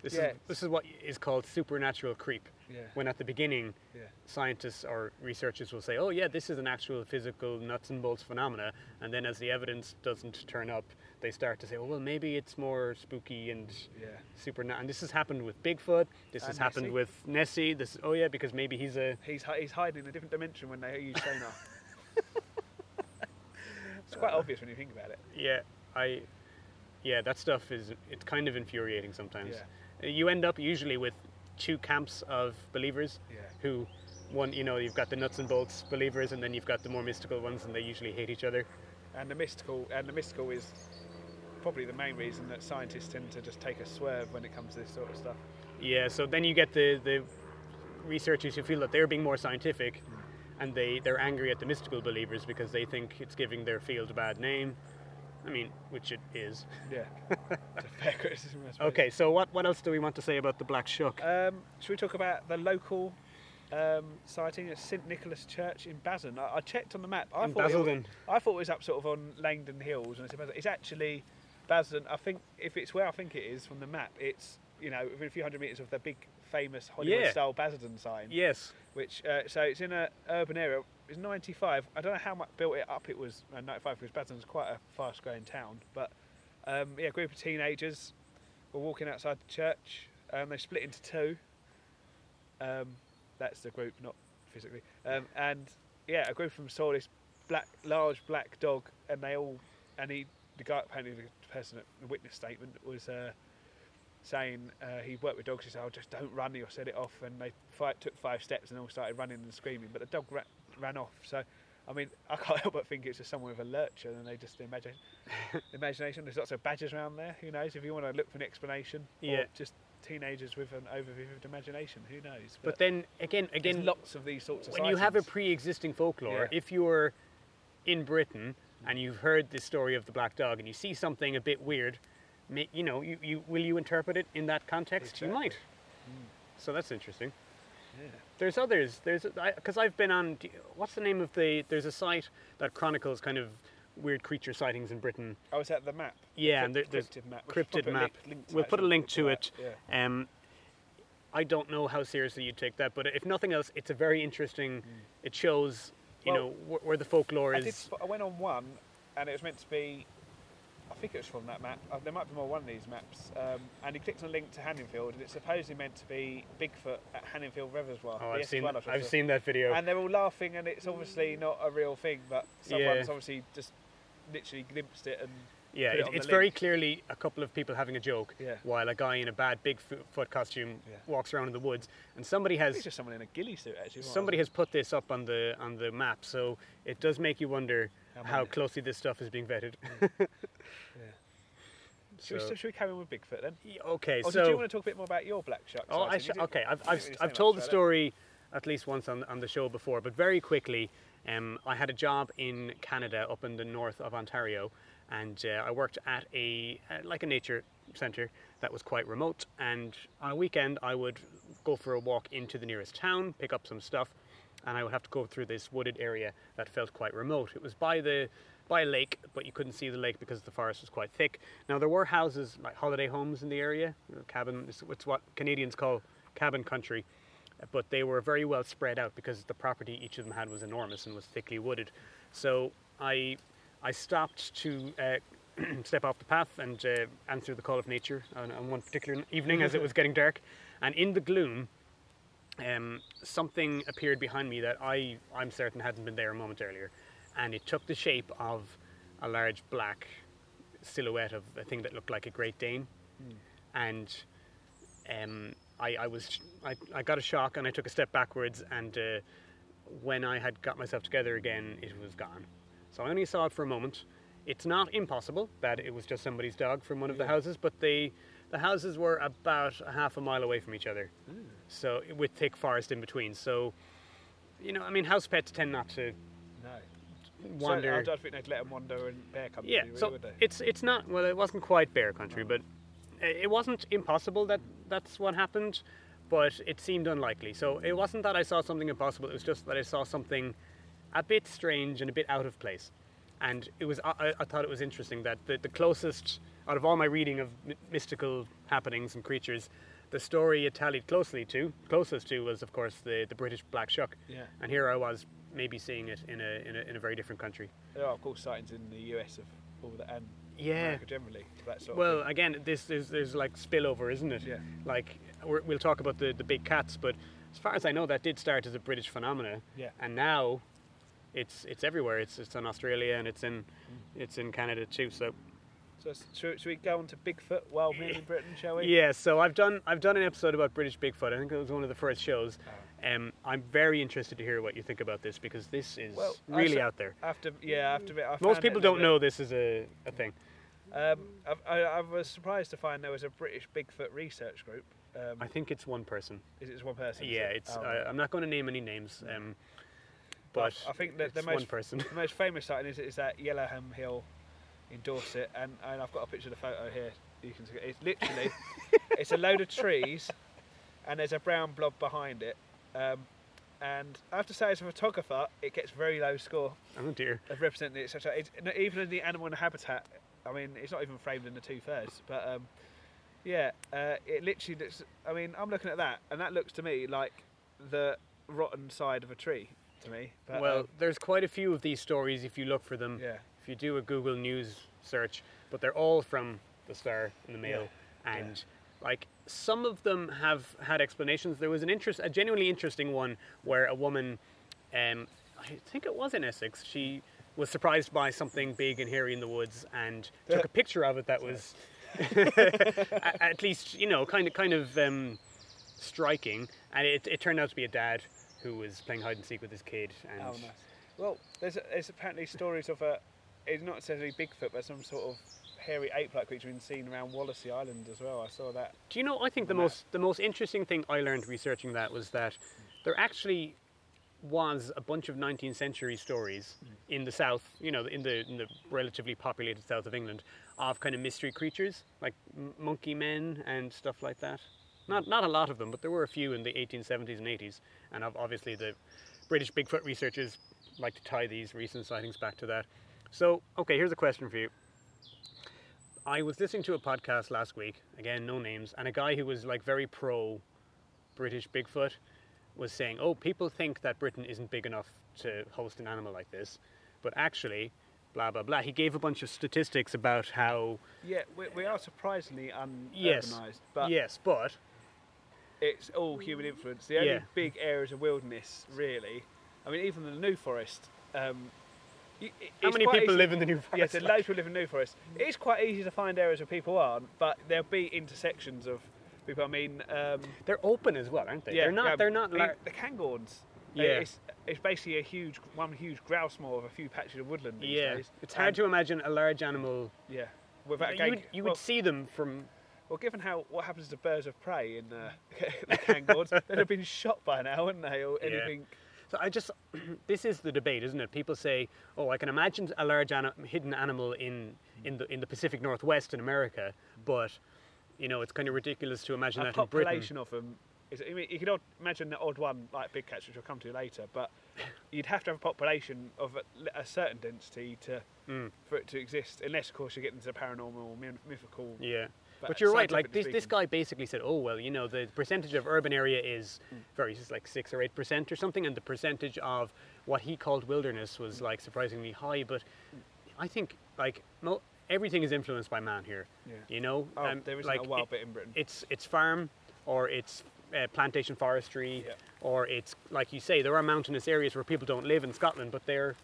this, yeah. is, this is what is called supernatural creep. Yeah. When at the beginning, yeah. scientists or researchers will say, oh yeah, this is an actual physical nuts and bolts phenomena. And then as the evidence doesn't turn up, they start to say, oh, well, maybe it's more spooky and yeah. supernatural. And this has happened with Bigfoot. This and has happened Nessie. with Nessie. This, oh yeah, because maybe he's a... He's, hi- he's hiding in a different dimension when they use sonar. It's quite uh, obvious when you think about it. Yeah, I... Yeah, that stuff is... It's kind of infuriating sometimes. Yeah. You end up usually with... two camps of believers yeah. who, one, you know, you've got the nuts and bolts believers, and then you've got the more mystical ones, and they usually hate each other. And the mystical, and the mystical is probably the main reason that scientists tend to just take a swerve when it comes to this sort of stuff. Yeah, so then you get the, the researchers who feel that they're being more scientific, and they, they're angry at the mystical believers because they think it's giving their field a bad name. I mean, which it is. Yeah. It's a fair criticism, I suppose. Okay, so what, what else do we want to say about the black shuck? Um, should we talk about the local um, sighting at Saint Nicholas Church in Basildon? I, I checked on the map. I in thought Basildon. It was, I thought it was up sort of on Langdon Hills, and it's, it's actually Basildon. I think if it's where I think it is from the map, it's, you know, within a few hundred metres of the big famous Hollywood-style yeah. Basildon sign. Yes. Which uh, so it's in an urban area. It's ninety-five. I don't know how much built it up. It was uh, ninety-five because Basildon's quite a fast-growing town. But um, yeah, a group of teenagers were walking outside the church. Um, they split into two. Um, that's the group, not physically. Um, and yeah, a group of them saw this black, large black dog, and they all and he the guy apparently the person at the witness statement was. Uh, saying uh, he worked with dogs. He said, oh, just don't run, you'll set it off. And they five, took five steps and all started running and screaming, but the dog ra- ran off. So, I mean, I can't help but think it's just someone with a lurcher and they just imagine imagination. There's lots of badgers around there, who knows, if you want to look for an explanation. Yeah. Or just teenagers with an overvivid imagination, who knows. But, but then, again, again, lots of these sorts of when sightings. You have a pre-existing folklore, yeah. if you're in Britain and you've heard the story of the black dog and you see something a bit weird, you know, you, you will you interpret it in that context? Exactly. You might. Mm. So that's interesting. Yeah. There's others. There's because I've been on. What's the name of the? There's a site that chronicles kind of weird creature sightings in Britain. Oh, is that the map? Yeah, the, and there, there's cryptid map. Cryptid map. Link, we'll put a link to it. Yeah. Um, I don't know how seriously you take that, but if nothing else, it's a very interesting. Mm. It shows, you well, know, wh- where the folklore I is. Did sp- I went on one, and it was meant to be. I think it was from that map. Uh, there might be more one of these maps. Um, and he clicked on a link to Hanningfield, and it's supposedly meant to be Bigfoot at Hanningfield Reservoir. Oh, I've, seen, I've seen that video. And they're all laughing, and it's obviously not a real thing, but someone's yeah. obviously just literally glimpsed it. And yeah, put it, it on it's the very link. Clearly a couple of people having a joke, yeah. while a guy in a bad Bigfoot costume yeah. walks around in the woods. And somebody has... It's just someone in a ghillie suit, actually. Somebody has put this up on the on the map, so it does make you wonder... how closely this stuff is being vetted. Mm. Yeah. So. Should, we, should we carry on with Bigfoot then? Yeah, okay, or so... Or do you want to talk a bit more about your black shuck? Oh, I sh- okay, I've, I've, really I've told the story it. at least once on, on the show before, but very quickly, um, I had a job in Canada up in the north of Ontario, and uh, I worked at a, uh, like a nature centre that was quite remote, and on a weekend I would go for a walk into the nearest town, pick up some stuff, and I would have to go through this wooded area that felt quite remote. It was by the by a lake, but you couldn't see the lake because the forest was quite thick. Now, there were houses, like holiday homes in the area, cabin, it's what Canadians call cabin country, but they were very well spread out because the property each of them had was enormous and was thickly wooded. So I I stopped to uh, step off the path and uh, answer the call of nature on, on one particular evening as it was getting dark. And in the gloom, Um, something appeared behind me that I, I'm certain hadn't been there a moment earlier, and it took the shape of a large black silhouette of a thing that looked like a Great Dane. Mm. And um, I, I was I, I got a shock and I took a step backwards, and uh, when I had got myself together again, it was gone. So I only saw it for a moment. It's not impossible that it was just somebody's dog from one of the houses, but they, the houses were about a half a mile away from each other, mm. so with thick forest in between. So, you know, I mean, house pets tend not to no. wander. So I don't think they'd let them wander in bear country, yeah, really, so would they? It's, it's not, well, it wasn't quite bear country, no. but it wasn't impossible that that's what happened, but it seemed unlikely. So it wasn't that I saw something impossible, it was just that I saw something a bit strange and a bit out of place. And it was I, I thought it was interesting that the, the closest, out of all my reading of m- mystical happenings and creatures, the story it tallied closely to, closest to was, of course, the, the British Black Shuck. Yeah. And here I was maybe seeing it in a, in a in a very different country. There are, of course, sightings in the U S of all the and yeah. America generally. That sort well, of again, this there's, there's like spillover, isn't it? Yeah. Like, we're, we'll talk about the, the big cats, but as far as I know, that did start as a British phenomena. Yeah. And now... It's it's everywhere. It's it's in Australia and it's in it's in Canada too. So, so should, should we go on to Bigfoot while we're in Britain, shall we? Yeah. So I've done I've done an episode about British Bigfoot. I think it was one of the first shows. Oh. Um, I'm very interested to hear what you think about this because this is well, really out there. After yeah, after I most people don't know this is a, a thing. Um, I, I, I was surprised to find there was a British Bigfoot research group. Um, I think it's one person. Is it one person? Yeah. It? It's oh. I, I'm not going to name any names. Um, But I think that the most, the most famous sighting is, is at Yellowham Hill in Dorset, and, and I've got a picture of the photo here. You can see it's literally it's a load of trees, and there's a brown blob behind it. Um, and I have to say, as a photographer, it gets very low score. Oh dear! Of representing it, such it's, even in the animal and habitat. I mean, it's not even framed in the two thirds, but um, yeah, uh, it literally looks. I mean, I'm looking at that, and that looks to me like the rotten side of a tree. To me, but, well, um, there's quite a few of these stories if you look for them. Yeah. If you do a Google News search, but they're all from the Star and the Mail, yeah. and yeah. like some of them have had explanations. There was an interest, a genuinely interesting one where a woman, um, I think it was in Essex, she was surprised by something big and hairy in the woods and took a picture of it that was, at least you know, kind of kind of um, striking, and it, it turned out to be a dad. Who was playing hide and seek with his kid? And oh, nice. Well, there's, there's apparently stories of a, it's not necessarily Bigfoot, but some sort of hairy ape-like creature been seen around Wallasey Island as well. I saw that. Do you know? I think the that. most the most interesting thing I learned researching that was that there actually was a bunch of nineteenth century stories mm. in the south, you know, in the in the relatively populated south of England, of kind of mystery creatures like m- monkey men and stuff like that. Not not a lot of them, but there were a few in the eighteen seventies and eighties, and obviously the British Bigfoot researchers like to tie these recent sightings back to that. So, okay, here's a question for you. I was listening to a podcast last week, again, no names, and a guy who was like very pro British Bigfoot was saying, oh, people think that Britain isn't big enough to host an animal like this, but actually, blah, blah, blah. He gave a bunch of statistics about how... Yeah, we, we are surprisingly un-urbanised, yes, but... Yes, but... It's all human influence. The only yeah. big areas of wilderness, really. I mean, even the New Forest. Um, it, How many people easy, live in the New Forest? Yes, yeah, so loads of people live in the New Forest. It's quite easy to find areas where people aren't, but there'll be intersections of people. I mean, um, they're open as well, aren't they? Yeah, they're not. Um, they're not. Lar- the Cairngorms. Yeah, it's, it's basically a huge one, huge grouse moor of a few patches of woodland. These yeah, days. It's hard um, to imagine a large animal. Yeah, without a gang. You would, you well, would see them from. Well, given how what happens to birds of prey in uh, the Cairngorms, they'd have been shot by now, wouldn't they? Or anything. Yeah. So I just, this is the debate, isn't it? People say, "Oh, I can imagine a large an- hidden animal in in the in the Pacific Northwest in America," but you know, it's kind of ridiculous to imagine a that in Britain. Population of them. Is, I mean, you could imagine the odd one like big cats, which we'll come to later, but you'd have to have a population of a, a certain density to mm. for it to exist, unless, of course, you get into the paranormal or mythical. Yeah. But, but you're right, like this, this guy basically said, oh, well, you know, the percentage of urban area is mm. very, it's like six or eight percent or something, and the percentage of what he called wilderness was, mm. like, surprisingly high, but I think, like, mo- everything is influenced by man here, yeah. you know? Oh, um, there isn't like, a wild it, bit in Britain. It's, it's farm, or it's uh, plantation forestry, yeah. or it's, like you say, there are mountainous areas where people don't live in Scotland, but they're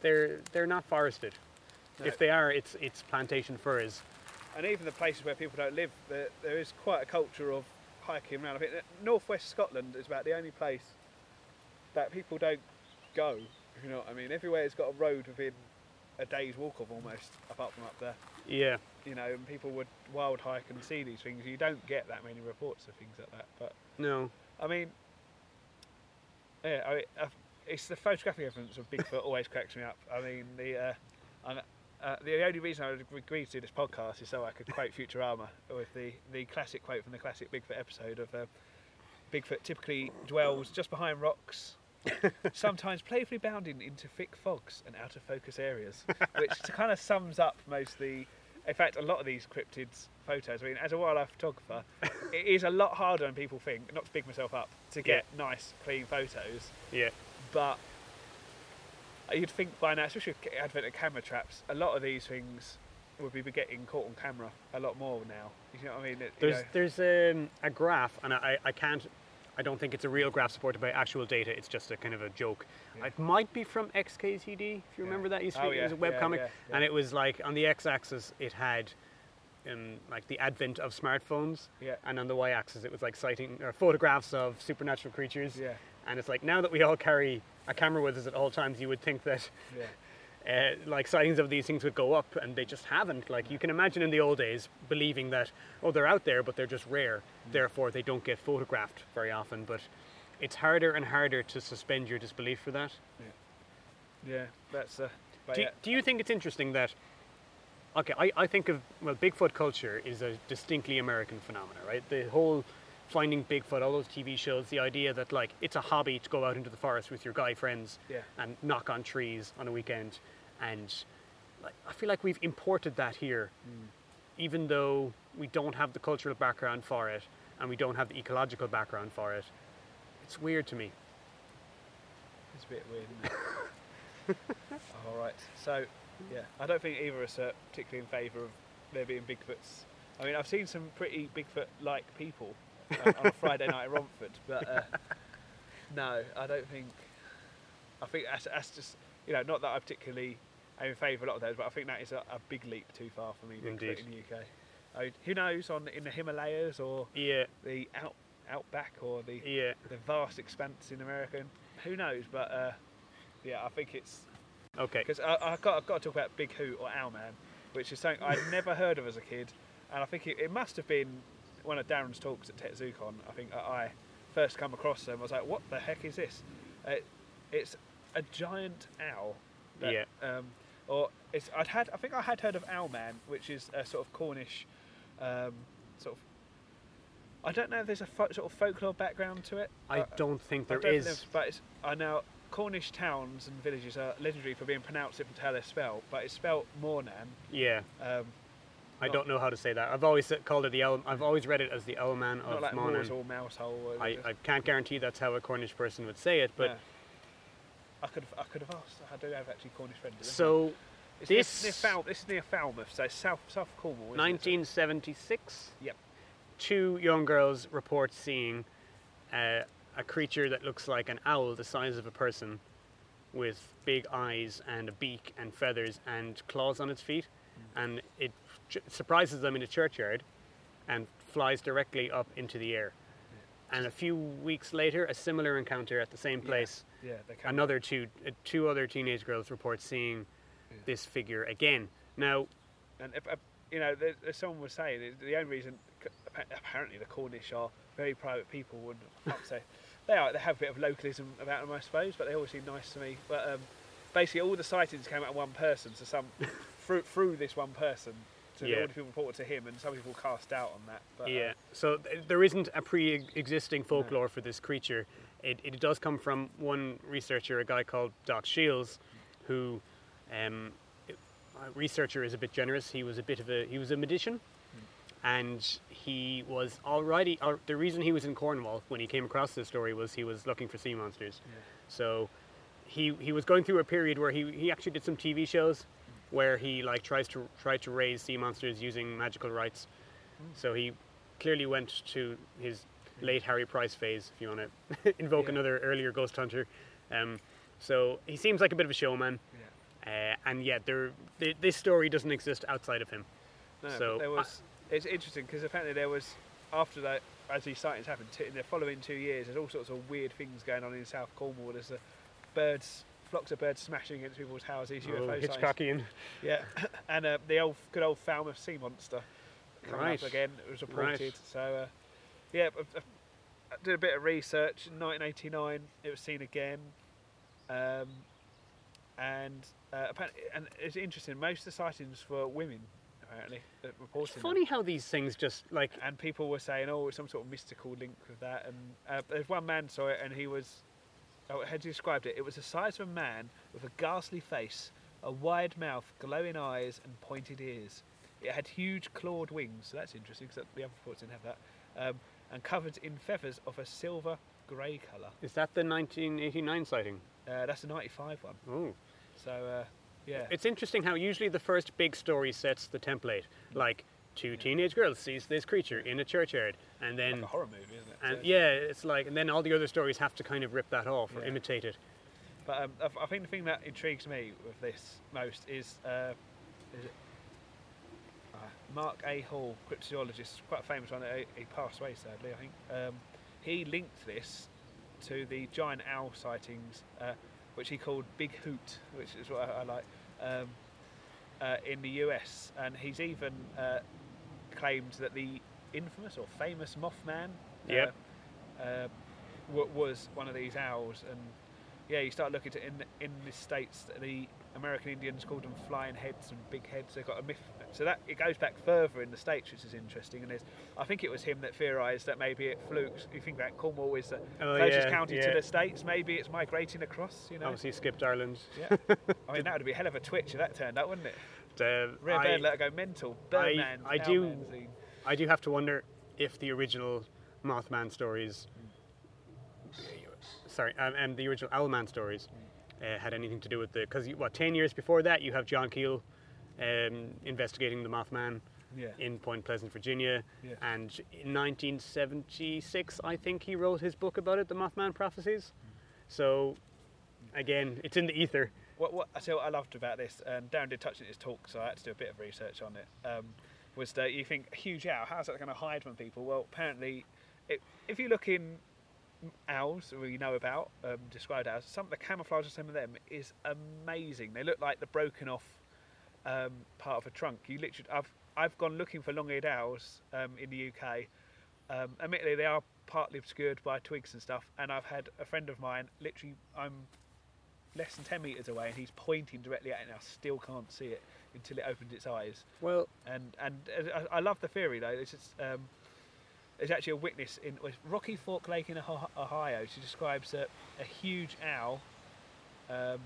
they're they're not forested. No. If they are, it's it's plantation furs. And even the places where people don't live, there, there is quite a culture of hiking around. I think that northwest Scotland is about the only place that people don't go, if you know what I mean. Everywhere has got a road within a day's walk of almost, apart from up there. Yeah. You know, and people would wild hike and see these things. You don't get that many reports of things like that. But no. I mean, yeah, I mean, it's the photographic evidence of Bigfoot always cracks me up. I mean, the uh, uh, the only reason I would agree to do this podcast is so I could quote Futurama with the, the classic quote from the classic Bigfoot episode of uh, Bigfoot typically dwells just behind rocks, sometimes playfully bounding into thick fogs and out of focus areas, which kind of sums up most the. In fact, a lot of these cryptids' photos. I mean, as a wildlife photographer, it is a lot harder than people think. Not to big myself up, to get yeah. nice, clean photos. Yeah. But you'd think by now, especially with the advent of camera traps, a lot of these things would be getting caught on camera a lot more now. You know what I mean? It, there's you know. there's um, a graph, and I, I can't. I don't think it's a real graph supported by actual data. It's just a kind of a joke. Yeah. It might be from X K Z D, if you yeah. remember that. It used to be, oh, yeah. It was a webcomic. Yeah, yeah, yeah. And it was like, on the X-axis, it had um, like the advent of smartphones. Yeah. And on the Y-axis, it was like sighting or photographs of supernatural creatures. Yeah. And it's like, now that we all carry a camera with us at all times, you would think that yeah. uh, like sightings of these things would go up, and they just haven't. Like, you can imagine in the old days believing that, oh, they're out there, but they're just rare. Therefore, they don't get photographed very often, but it's harder and harder to suspend your disbelief for that. Yeah, yeah, that's. Uh, do, yeah. do you think it's interesting that? Okay, I, I think of well, Bigfoot culture is a distinctly American phenomenon, right? The whole finding Bigfoot, all those T V shows, the idea that like it's a hobby to go out into the forest with your guy friends yeah. and knock on trees on a weekend, and like I feel like we've imported that here, mm. even though we don't have the cultural background for it. And we don't have the ecological background for it. It's weird to me. It's a bit weird, isn't it? All right. So, yeah, I don't think either of us are particularly in favour of there being Bigfoots. I mean, I've seen some pretty Bigfoot-like people uh, on a Friday night at Romford, but uh, no, I don't think. I think that's, that's just, you know, not that I particularly am in favour of a lot of those, but I think that is a, a big leap too far for me, Bigfoot, indeed. In the U K. I mean, who knows on in the Himalayas or yeah. the out outback or the yeah. the vast expanse in America? Who knows? But uh, yeah, I think it's okay because I've got I've got to talk about Big Hoot or Owlman, which is something I'd never heard of as a kid, and I think it, it must have been one of Darren's talks at Tet ZooCon. I think I first come across them. I was like, what the heck is this? Uh, it's a giant owl. That, yeah. Um, or it's I'd had I think I had heard of Owlman, which is a sort of Cornish. Um, sort of, I don't know if there's a fo- sort of folklore background to it. I don't think there I don't is. Think but it's, I know Cornish towns and villages are legendary for being pronounced different to how they're spelled, but it's spelled Mawnan. Yeah. Um, I don't know how to say that. I've always called it the owl. I've always read it as the Owlman of like Mawnan. Or mouse hole. Or I, I can't guarantee that's how a Cornish person would say it, but yeah. I could have, I could have asked. I do have actually Cornish friends. So. It's this, near, near Fal- this is near Falmouth, so south South Cornwall. nineteen seventy-six. It? Yep. Two young girls report seeing uh, a creature that looks like an owl, the size of a person, with big eyes and a beak and feathers and claws on its feet, mm. and it ch- surprises them in a churchyard, and flies directly up into the air. Yeah. And a few weeks later, a similar encounter at the same place. Yeah. Yeah, another two, uh, two other teenage girls report seeing. Yeah. This figure again. Now, and if, uh, you know, the, as someone was saying, the only reason apparently the Cornish are very private people would upset. They are. They have a bit of localism about them, I suppose, but they always seem nice to me. But um, basically, all the sightings came out of one person, so some through through this one person, so yeah. all the people reported to him, and some people cast doubt on that. But, yeah. Um, so th- there isn't a pre-existing folklore no. for this creature. It it does come from one researcher, a guy called Doc Shields, who. Um, researcher is a bit generous. He was a bit of a he was a magician, mm. and he was already uh, the reason he was in Cornwall when he came across this story was he was looking for sea monsters. Yeah. So he he was going through a period where he, he actually did some T V shows mm. where he like tries to try to raise sea monsters using magical rites. Mm. So he clearly went to his late Harry Price phase, if you want to invoke yeah. another earlier ghost hunter. Um, so he seems like a bit of a showman. Yeah. Uh, and yeah, there, th- this story doesn't exist outside of him. No, so but there was. I, it's interesting because apparently there was after that as these sightings happen, t- in the following two years, there's all sorts of weird things going on in South Cornwall. There's the birds, flocks of birds smashing into people's houses, U F O sightings. Hitchcockian. Yeah, and uh, the old, good old Falmouth sea monster coming right. up again. It was reported. Right. So, uh, yeah, I, I did a bit of research. In nineteen eighty-nine, it was seen again. Um, and uh, apparently, and it's interesting, most of the sightings were women. Apparently, reporting it's funny them. How these things just like, and people were saying, oh, some sort of mystical link with that. And uh, there's one man saw it, and he was, oh, how do you describe it? It was the size of a man with a ghastly face, a wide mouth, glowing eyes, and pointed ears. It had huge clawed wings, so that's interesting because the other reports didn't have that, um, and covered in feathers of a silver grey colour. Is that the nineteen eighty-nine sighting? Uh, that's the ninety-five one. Oh, so. Uh, Yeah. It's interesting how usually the first big story sets the template, like two yeah. teenage girls sees this creature in a churchyard, and then like a horror movie, isn't it? And so, yeah, it's like, and then all the other stories have to kind of rip that off or yeah. imitate it. But um, I think the thing that intrigues me with this most is, uh, is it, uh, Mark A. Hall, cryptozoologist, quite a famous one. He passed away sadly, I think. Um, he linked this to the giant owl sightings, uh, which he called Big Hoot, which is what I, I like. Um, uh, in the U S, and he's even uh, claimed that the infamous or famous Mothman uh, yep. uh, w- was one of these owls. And yeah, you start looking to in in the States, the American Indians called them flying heads and big heads. They've got a myth, so that it goes back further in the States, which is interesting. And there's, I think it was him that theorised that maybe it flukes. You think that Cornwall is the oh, closest yeah, county yeah. to the States, maybe it's migrating across, you know. Obviously skipped Ireland. Yeah. I mean, that would be a hell of a twitch if that turned out, wouldn't it? Uh, Rare bird let her go mental. Birdman. I, I do. Scene. I do have to wonder if the original Mothman stories, mm. sorry, um, and the original Owlman stories, mm. uh, had anything to do with the. Because what, ten years before that, you have John Keel um, investigating the Mothman yeah. in Point Pleasant, Virginia, yeah. and in nineteen seventy-six, I think he wrote his book about it, The Mothman Prophecies. Mm. So, again, it's in the ether. What, what, so what I loved about this, and Darren did touch on it in his talk, so I had to do a bit of research on it, um, was that you think, huge owl, how's that going to hide from people? Well, apparently, it, if you look in owls we know about, um, described owls, some of the camouflage of some of them is amazing. They look like the broken off um, part of a trunk. You literally, I've I've gone looking for long-eared owls um, in the U K. Um, admittedly, they are partly obscured by twigs and stuff, and I've had a friend of mine, literally, I'm less than ten metres away, and he's pointing directly at it, and I still can't see it until it opens its eyes. Well, and and uh, I love the theory though. It's just, um, there's actually a witness in Rocky Fork Lake in Ohio. She describes a, a huge owl, um,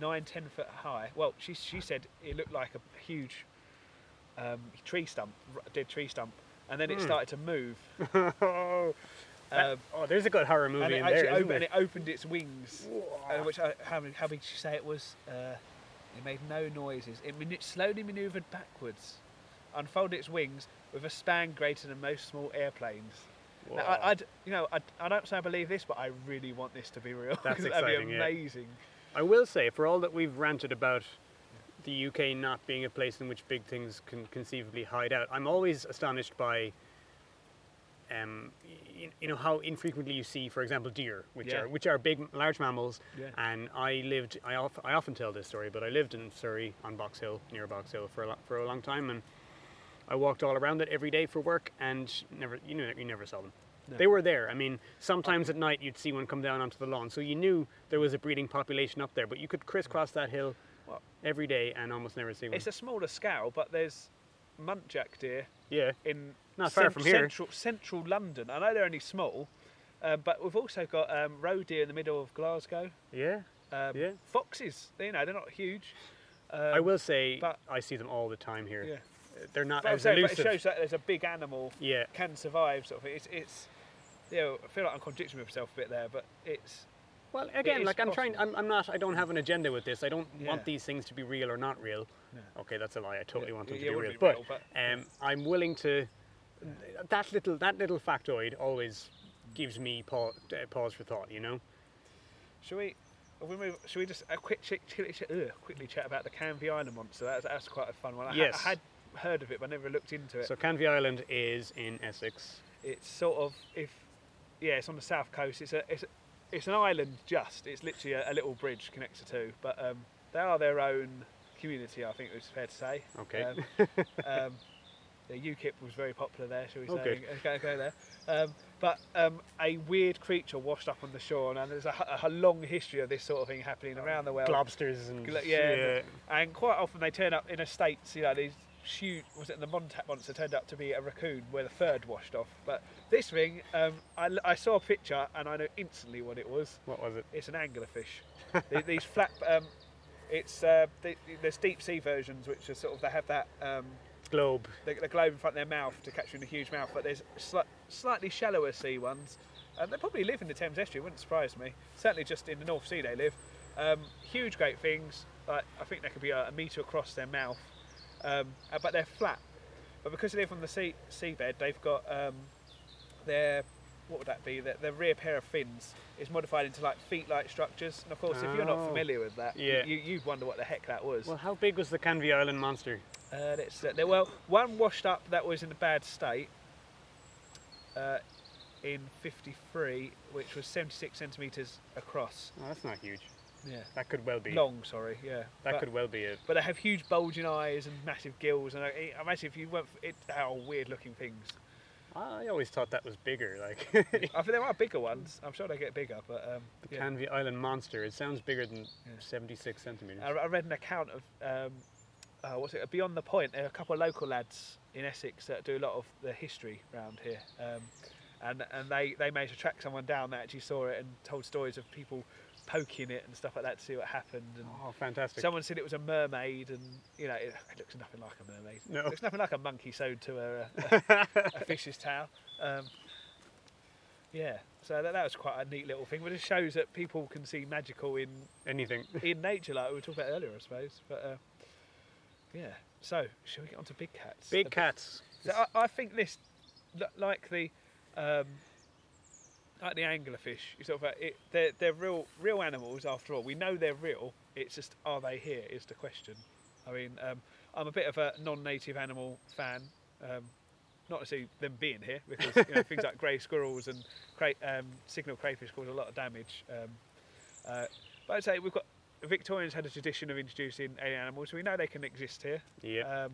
nine ten foot high. Well, she she said it looked like a huge um, tree stump, dead tree stump, and then it mm. started to move. Um, oh, there's a good horror movie in there, isn't there? And it opened its wings, uh, which, I, how, how big did she say it was? Uh, it made no noises. It manu- slowly manoeuvred backwards, unfolded its wings with a span greater than most small airplanes. Now, I, I'd, you know, I'd, I don't say I believe this, but I really want this to be real. That's exciting, that'd be amazing. Yeah. I will say, for all that we've ranted about the U K not being a place in which big things can conceivably hide out, I'm always astonished by... Um, you, you know how infrequently you see, for example, deer, which yeah. are which are big, large mammals. Yeah. And I lived, I, of, I often tell this story, but I lived in Surrey on Box Hill, near Box Hill, for a, lo- for a long time, and I walked all around it every day for work, and never, you know, you never saw them. No. They were there. I mean, sometimes at night you'd see one come down onto the lawn, so you knew there was a breeding population up there. But you could crisscross that hill well, every day and almost never see one. It's a smaller scale, but there's muntjac deer. Yeah. In Not far Cent- from here. Central, central London. I know they're only small, uh, but we've also got um, roe deer in the middle of Glasgow. Yeah, um, yeah. Foxes, you know, they're not huge. Um, I will say, but I see them all the time here. Yeah. They're not but as saying, elusive. But it shows that there's a big animal yeah. can survive. Sort of. It's, it's, you know, I feel like I'm contradicting myself a bit there, but it's... Well, again, it like I'm possible. trying, I'm, I'm not, I don't have an agenda with this. I don't yeah. want these things to be real or not real. No. Okay, that's a lie. I totally yeah. want them yeah, to be real. Be real. But, but um, I'm willing to... That little that little factoid always gives me pa- uh, pause for thought, you know. Shall we? we move, shall we just a quick ch- ch- ch- uh, quickly chat about the Canvey Island monster? That's that's quite a fun one. I, yes. ha- I had heard of it, but I never looked into it. So Canvey Island is in Essex. It's sort of, if, yeah, it's on the south coast. It's a, it's, a, it's an island just. It's literally a, a little bridge connects the two. But um, they are their own community, I think it's fair to say. Okay. Um, um, yeah, UKIP was very popular there, shall we say? Okay. Go, go there. Um, but um, a weird creature washed up on the shore, and there's a, a long history of this sort of thing happening um, around the world. Lobsters and yeah, yeah, and quite often they turn up in estates. You know, these huge. Was it the Montauk monster turned up to be a raccoon where the third washed off? But this thing, um, I, I saw a picture and I know instantly what it was. What was it? It's an anglerfish. These flap. Um, it's uh, the, there's deep sea versions which are sort of they have that. Um, globe the, the globe in front of their mouth to catch you in a huge mouth, but there's sli- slightly shallower sea ones, and um, they probably live in the Thames estuary, wouldn't surprise me, certainly just in the North Sea they live. Um, huge great things, like I think they could be a, a metre across their mouth, um, but they're flat, but because they live on the sea seabed they've got um, their what would that be their, their rear pair of fins is modified into like feet-like structures, and of course oh. if you're not familiar with that yeah. you, you'd wonder what the heck that was. Well, how big was the Canvey Island monster? Uh, that's, uh, well, one washed up that was in a bad state uh, in fifty-three, which was seventy-six centimetres across. Oh, that's not huge. Yeah, that could well be long. Sorry, yeah, that but, could well be it. But they have huge bulging eyes and massive gills, and I imagine if you went, for it, how weird-looking things. I always thought that was bigger. Like, I think there are bigger ones. I'm sure they get bigger, but um, the yeah. Canvey Island monster. It sounds bigger than yeah. seventy-six centimetres. I, I read an account of. Um, Uh, what's it? Beyond the Point, there are a couple of local lads in Essex that do a lot of the history round here, um, and and they, they managed to track someone down that actually saw it and told stories of people poking it and stuff like that to see what happened. And oh, fantastic! Someone said it was a mermaid, and you know it, it looks nothing like a mermaid. No, it looks nothing like a monkey sewed to a, a, a fish's tail. Um, yeah, so that that was quite a neat little thing, but it shows that people can see magical in anything in nature, like we were talking about earlier, I suppose. But uh, yeah, so shall we get on to big cats? Big the cats. Big, I, I think this, like the, um, like the anglerfish, you sort of, it, they're they're real real animals after all. We know they're real. It's just, are they here? Is the question. I mean, um, I'm a bit of a non-native animal fan. Um, not to see them being here because you know, things like grey squirrels and cray, um, signal crayfish cause a lot of damage. Um, uh, but I'd say we've got. The Victorians had a tradition of introducing alien animals, so we know they can exist here. Yeah. Um,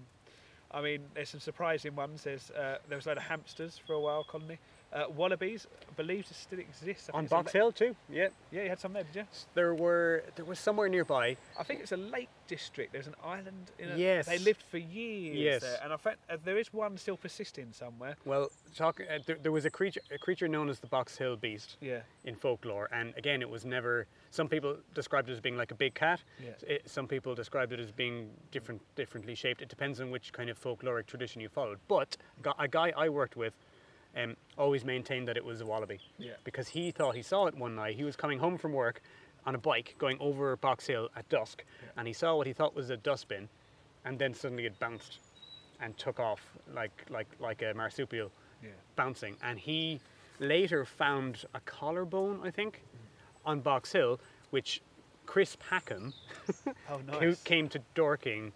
I mean, there's some surprising ones. There's uh, there was a load of hamsters for a while, colony. Uh, wallabies, I believe, still exist. On Box Hill too. Yeah. Yeah, you had some there, did you? There were there was somewhere nearby. I think it's a lake district. There's an island. In a, yes. They lived for years. Yes. There, and I found, uh, there is one still persisting somewhere. Well, talk, uh, there, there was a creature a creature known as the Box Hill Beast. Yeah. In folklore, and again, it was never. Some people described it as being like a big cat. Yeah. It, some people described it as being different, differently shaped. It depends on which kind of folkloric tradition you followed. But a guy I worked with um, always maintained that it was a wallaby. Yeah. Because he thought he saw it one night. He was coming home from work on a bike, going over Box Hill at dusk. Yeah. And he saw what he thought was a dustbin. And then suddenly it bounced and took off like, like, like a marsupial yeah. bouncing. And he later found a collarbone, I think. On Box Hill, which Chris Packham, oh, nice. who came to Dorking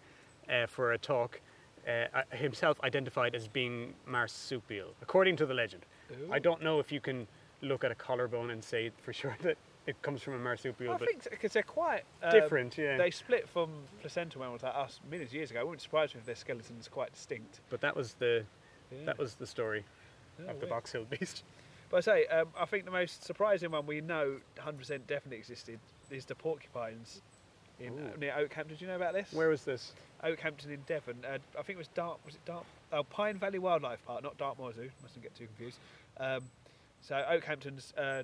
uh, for a talk, uh, himself identified as being marsupial, according to the legend. Ooh. I don't know if you can look at a collarbone and say for sure that it comes from a marsupial. Well, I but think because so, they're quite uh, different. Yeah, they split from placental animals like us millions of years ago. I wouldn't surprise me if their skeleton's quite distinct. But that was the yeah. that was the story oh, of weird. the Box Hill Beast. But I say, um, I think the most surprising one we know one hundred percent definitely existed is the porcupines in uh, near Okehampton. Did you know about this? Where was this? Okehampton in Devon. Uh, I think it was Dart. Was it Dart? Oh, Pine Valley Wildlife Park, not Dartmoor Zoo. Mustn't get too confused. Um, so Okehampton's uh,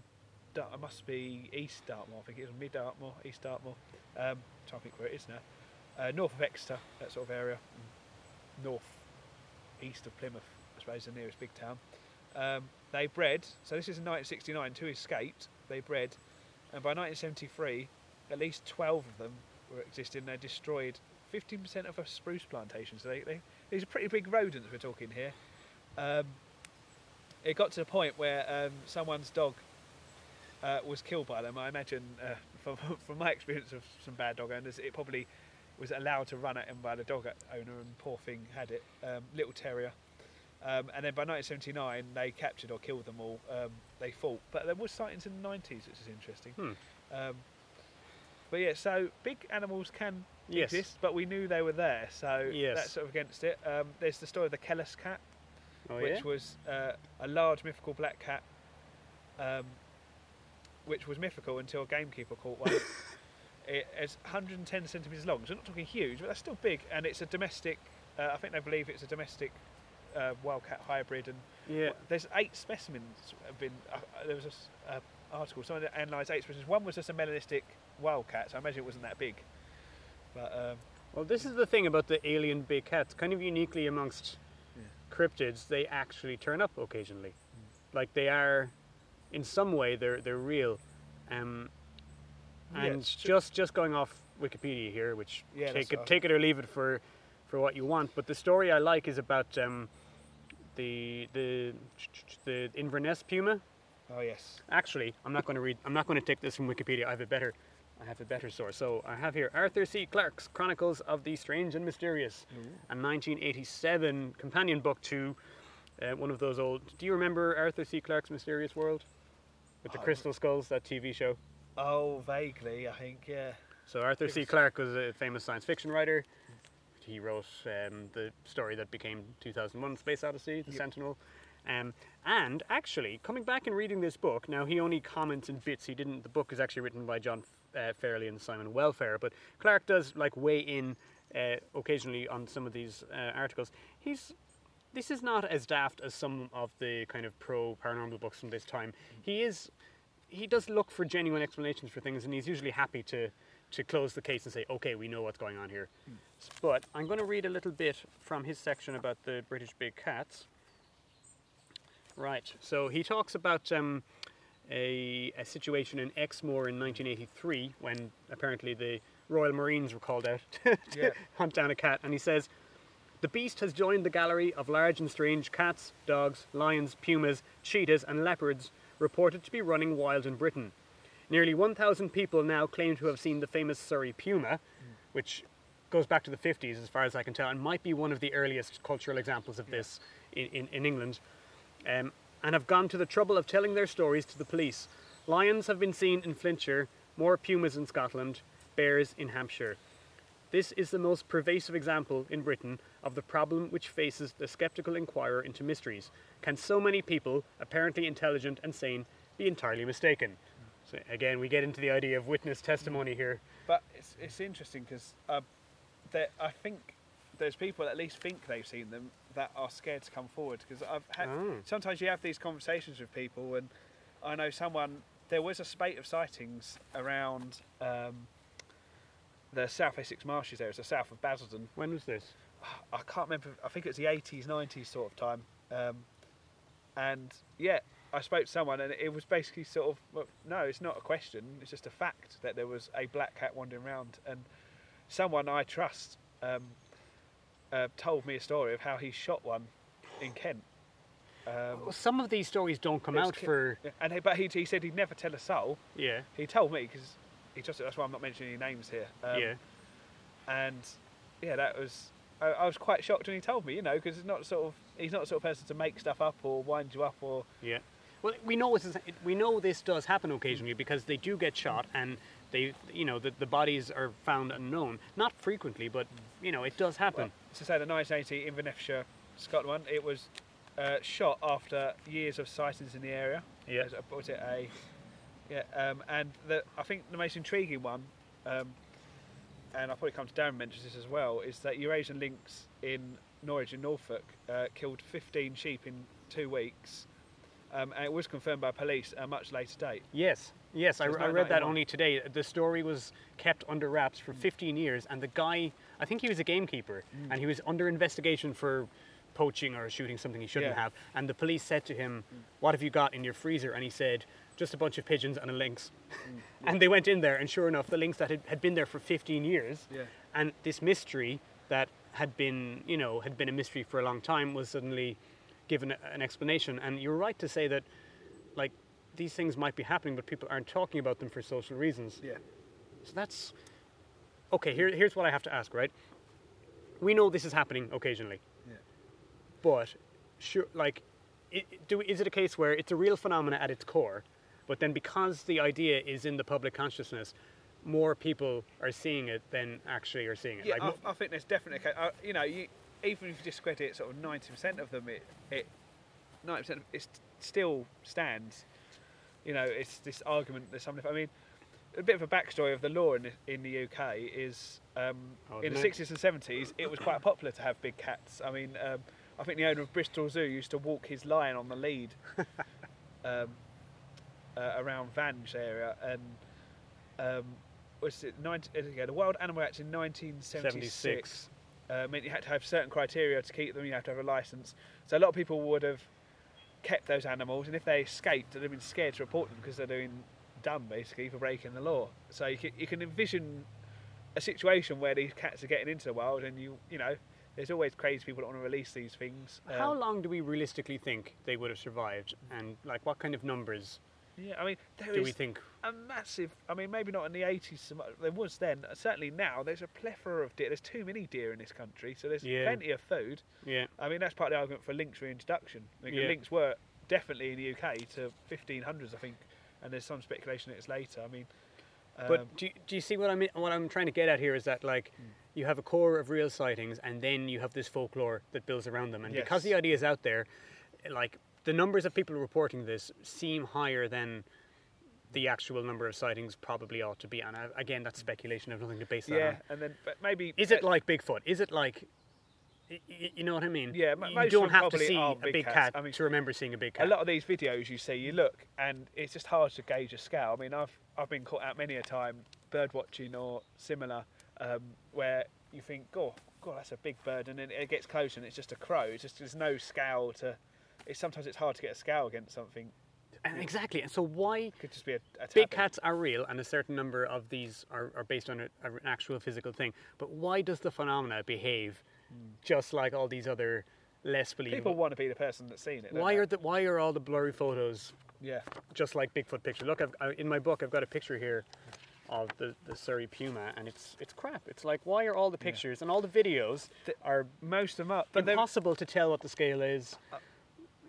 Dart, it must be East Dartmoor. I think it was mid Dartmoor, East Dartmoor. Um, trying to think where it is now. Uh, north of Exeter, that sort of area. North, east of Plymouth. I suppose the nearest big town. Um, They bred, so this is in nineteen sixty-nine, two escaped, they bred, and by nineteen seventy-three, at least twelve of them were existing. They destroyed fifteen percent of a spruce plantation, so they, they, these are pretty big rodents we're talking here. Um, it got to the point where um, someone's dog uh, was killed by them. I imagine, uh, from, from my experience of some bad dog owners, it probably was allowed to run at him by the dog owner, and poor thing had it, um, little terrier. Um, and then by nineteen seventy-nine, they captured or killed them all. Um, they fought. But there was sightings in the nineties, which is interesting. Hmm. Um, but yeah, so big animals can yes. exist, but we knew they were there, so yes. that's sort of against it. Um, there's the story of the Kellis cat, oh, which yeah? was uh, a large mythical black cat, um, which was mythical until a gamekeeper caught one. It is one hundred ten centimetres long, so we're not talking huge, but that's still big, and it's a domestic, uh, I think they believe it's a domestic uh, wildcat hybrid, and yeah. there's eight specimens have been, uh, there was a... Uh, article, someone analysed eight species. One was just a melanistic wildcat, so I imagine it wasn't that big. But um, well, this is the thing about the alien big cats, kind of uniquely amongst yeah. cryptids, they actually turn up occasionally. Mm. Like they are, in some way, they're they're real. Um, and yeah, just just going off Wikipedia here, which yeah, take it, take it or leave it for, for what you want. But the story I like is about um, the the the Inverness puma. Oh yes. Actually, I'm not going to read. I'm not going to take this from Wikipedia. I have a better, I have a better source. So I have here Arthur C. Clarke's Chronicles of the Strange and Mysterious, mm. a nineteen eighty-seven companion book to uh, one of those old. Do you remember Arthur C. Clarke's Mysterious World with the oh. Crystal Skulls, that T V show? Oh, vaguely, I think. Yeah. So Arthur C. Clarke was a famous science fiction writer. He wrote um, the story that became two thousand one: Space Odyssey, The yep. Sentinel. Um, and actually, coming back and reading this book, now he only comments in bits. He didn't. The book is actually written by John uh, Fairley and Simon Welfare, but Clarke does like weigh in uh, occasionally on some of these uh, articles. He's this is not as daft as some of the kind of pro paranormal books from this time. He is he does look for genuine explanations for things, and he's usually happy to to close the case and say, okay, we know what's going on here. Mm. But I'm going to read a little bit from his section about the British big cats. Right, so he talks about um, a, a situation in Exmoor in nineteen eighty-three when apparently the Royal Marines were called out to yeah. hunt down a cat. And he says, the beast has joined the gallery of large and strange cats, dogs, lions, pumas, cheetahs and leopards reported to be running wild in Britain. Nearly one thousand people now claim to have seen the famous Surrey puma, mm. which goes back to the fifties as far as I can tell, and might be one of the earliest cultural examples of this yeah. in, in, in England. Um, and have gone to the trouble of telling their stories to the police. Lions have been seen in Flintshire, more pumas in Scotland, bears in Hampshire. This is the most pervasive example in Britain of the problem which faces the sceptical inquirer into mysteries. Can so many people, apparently intelligent and sane, be entirely mistaken? So again, we get into the idea of witness testimony here. But it's, it's interesting because uh, I think there's people that at least think they've seen them that are scared to come forward, because I've had, oh. sometimes you have these conversations with people, and I know someone, there was a spate of sightings around um, the South Essex marshes there, it's the south of Basildon. When was this? I can't remember, I think it was the eighties, nineties sort of time, um, and yeah, I spoke to someone and it was basically sort of, well, no, it's not a question, it's just a fact that there was a black cat wandering around, and someone I trust um, Uh, told me a story of how he shot one in Kent. Um, well, some of these stories don't come out Kent, for... And he, but he, he said he'd never tell a soul. Yeah. He told me, because he trusted, that's why I'm not mentioning any names here. Um, yeah. And, yeah, that was... I, I was quite shocked when he told me, you know, because it's not sort of... He's not the sort of person to make stuff up or wind you up or... Yeah. Well, we know this, we know this does happen occasionally because they do get shot and... They, you know, the, the bodies are found unknown. Not frequently, but, you know, it does happen. Well, to say the nineteen eighty Inverness, Scotland one, it was uh, shot after years of sightings in the area. Yeah. Was it a... Yeah, um, and the, I think the most intriguing one, um, and I'll probably come to Darren mentions this as well, is that Eurasian lynx in Norwich in Norfolk uh, killed fifteen sheep in two weeks. Um, and it was confirmed by police at a much later date. Yes. Yes, I, I read that only today. The story was kept under wraps for mm. fifteen years, and the guy, I think he was a gamekeeper, mm. and he was under investigation for poaching or shooting something he shouldn't yeah. have, and the police said to him, mm. what have you got in your freezer? And he said, just a bunch of pigeons and a lynx. Mm. Yeah. And they went in there, and sure enough, the lynx that had, had been there for fifteen years, yeah. and this mystery that had been, you know, had been a mystery for a long time was suddenly given an explanation. And you're right to say that, like, these things might be happening, but people aren't talking about them for social reasons. Yeah. So that's... Okay, here, here's what I have to ask, right? We know this is happening occasionally. Yeah. But sure, like, it, do is it a case where it's a real phenomenon at its core, but then because the idea is in the public consciousness, more people are seeing it than actually are seeing it? Yeah, like, I, I think there's definitely, uh, you know, you, even if you discredit sort of ninety percent of them, it, it ninety percent of it still stands. You know, it's this argument that something. I mean, a bit of a backstory of the law in the, in the U K is um, oh, in the sixties and seventies, it was quite popular to have big cats. I mean, um, I think the owner of Bristol Zoo used to walk his lion on the lead um, uh, around Vange area, and um, was it nineteen, the Wild Animal Act in nineteen seventy-six uh, meant you had to have certain criteria to keep them. You had to have a license. So a lot of people would have kept those animals, and if they escaped, they'd have been scared to report them because they're doing dumb basically for breaking the law. So you can, you can envision a situation where these cats are getting into the wild, and you you know there's always crazy people that want to release these things. Um, How long do we realistically think they would have survived, and like what kind of numbers? Yeah, I mean, there do is we think a massive. I mean, maybe not in the eighties. There was then. Certainly now, there's a plethora of deer. There's too many deer in this country, so there's yeah. plenty of food. Yeah. I mean, that's part of the argument for lynx reintroduction. Like, yeah. Lynx were definitely in the U K to fifteen hundreds, I think, and there's some speculation that it's later. I mean, um, but do you, do you see what I mean? What I'm trying to get at here is that like. Mm. You have a core of real sightings, and then you have this folklore that builds around them. And yes. because the idea is out there, like the numbers of people reporting this seem higher than the actual number of sightings probably ought to be. And I, again, that's speculation. I have nothing to base that yeah, on. Yeah, and then but maybe is it uh, like Bigfoot? Is it like y- y- you know what I mean? Yeah, m- you don't have to see a big, big cat I mean, to remember seeing a big cat. A lot of these videos you see, you look, and it's just hard to gauge a scale. I mean, I've I've been caught out many a time bird watching or similar. Um, where you think, oh, God, that's a big bird, and then it gets closer and it's just a crow. It's just there's no scale to. It's sometimes it's hard to get a scale against something. And exactly, and so why? It could just be a, a big cats are real, and a certain number of these are, are based on a, a, an actual physical thing. But why does the phenomena behave mm. just like all these other less believable? People want to be the person that's seen it. Why they? are the, Why are all the blurry photos? Yeah, just like Bigfoot picture. Look, I've, I, in my book, I've got a picture here. Of the, the Surrey puma, and it's it's crap. It's like, why are all the pictures yeah. and all the videos that are most of them up, but impossible to tell what the scale is? Uh,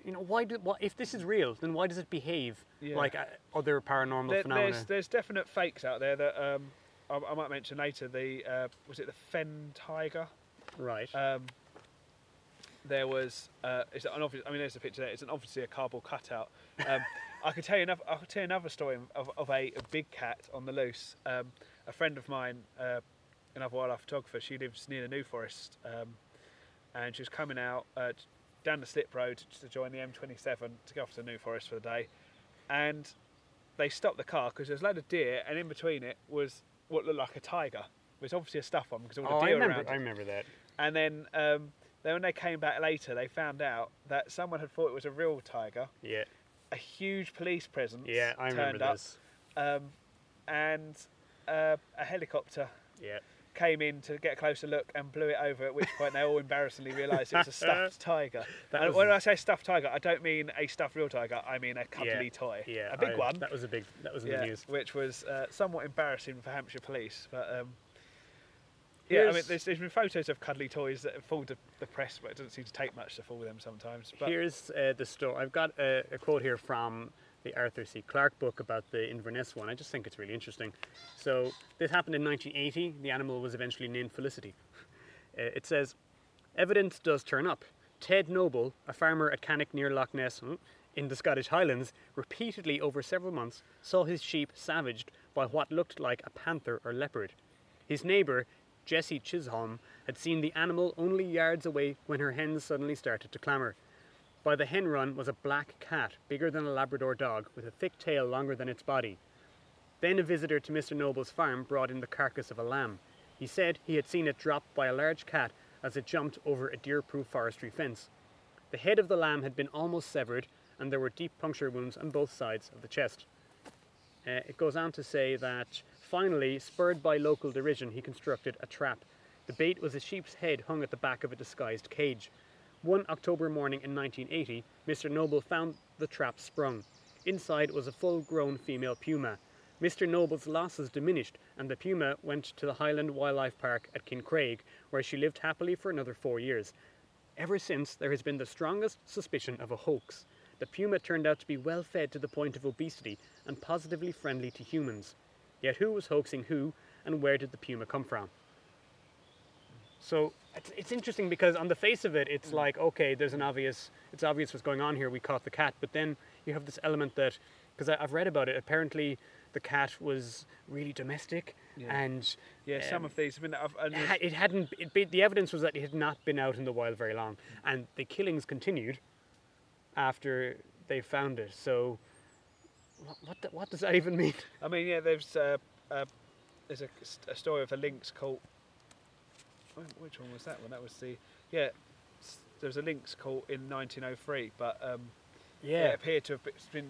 you know, why do why, if this is real, then why does it behave yeah. like uh, other paranormal there, phenomena? There's, there's definite fakes out there that um, I, I might mention later. The uh, was it the Fenn tiger? Right. Um, there was. Uh, it's an obvious. I mean, there's a picture there. It's an obviously a cardboard cutout. Um, I could tell you another. I could tell you another story of, of a, a big cat on the loose. Um, a friend of mine, uh, another wildlife photographer, she lives near the New Forest, um, and she was coming out uh, down the slip road to join the M twenty-seven to go off to the New Forest for the day, and they stopped the car because there was a load of deer, and in between it was what looked like a tiger. It was obviously a stuffed one because all the oh, deer I remember, around. It. I remember that. And then. Um, Then when they came back later, they found out that someone had thought it was a real tiger. Yeah. A huge police presence. Yeah, I turned remember up, this. Um, and uh, a helicopter. Yeah. Came in to get a closer look and blew it over. At which point, they all embarrassingly realised it was a stuffed tiger. That and when I say stuffed tiger, I don't mean a stuffed real tiger. I mean a cuddly yeah, toy. Yeah. A big I, one. That was a big. That was in yeah, the news. Which was uh, somewhat embarrassing for Hampshire Police, but. Um, Yeah, here's I mean, there's, there's been photos of cuddly toys that have fooled the, the press, but it doesn't seem to take much to fool them sometimes. But here's uh, the story. I've got a, a quote here from the Arthur C. Clarke book about the Inverness one. I just think it's really interesting. So this happened in nineteen eighty. The animal was eventually named Felicity. Uh, it says, evidence does turn up. Ted Noble, a farmer at Cannock near Loch Ness in the Scottish Highlands, repeatedly over several months saw his sheep savaged by what looked like a panther or leopard. His neighbour, Jessie Chisholm, had seen the animal only yards away when her hens suddenly started to clamour. By the hen run was a black cat, bigger than a Labrador dog, with a thick tail longer than its body. Then a visitor to Mister Noble's farm brought in the carcass of a lamb. He said he had seen it dropped by a large cat as it jumped over a deer-proof forestry fence. The head of the lamb had been almost severed, and there were deep puncture wounds on both sides of the chest. Uh, it goes on to say that finally, spurred by local derision, he constructed a trap. The bait was a sheep's head hung at the back of a disguised cage. One October morning in nineteen eighty, Mister Noble found the trap sprung. Inside was a full-grown female puma. Mister Noble's losses diminished, and the puma went to the Highland Wildlife Park at Kincraig, where she lived happily for another four years. Ever since, there has been the strongest suspicion of a hoax. The puma turned out to be well fed to the point of obesity and positively friendly to humans. Yet who was hoaxing who, and where did the puma come from? So it's, it's interesting because on the face of it, it's like, okay, there's an obvious, it's obvious what's going on here, we caught the cat, but then you have this element that, because I've read about it, apparently the cat was really domestic, yeah. and... Yeah, some um, of these... I mean, I've, and it hadn't, it be, the evidence was that it had not been out in the wild very long, and the killings continued after they found it, so... What, what, what does that even mean? I mean, yeah, there's, uh, uh, there's a, a story of a lynx cult. Which one was that one? That was the... Yeah, there was a lynx cult in nineteen oh three, but um, yeah. yeah, it appeared to have been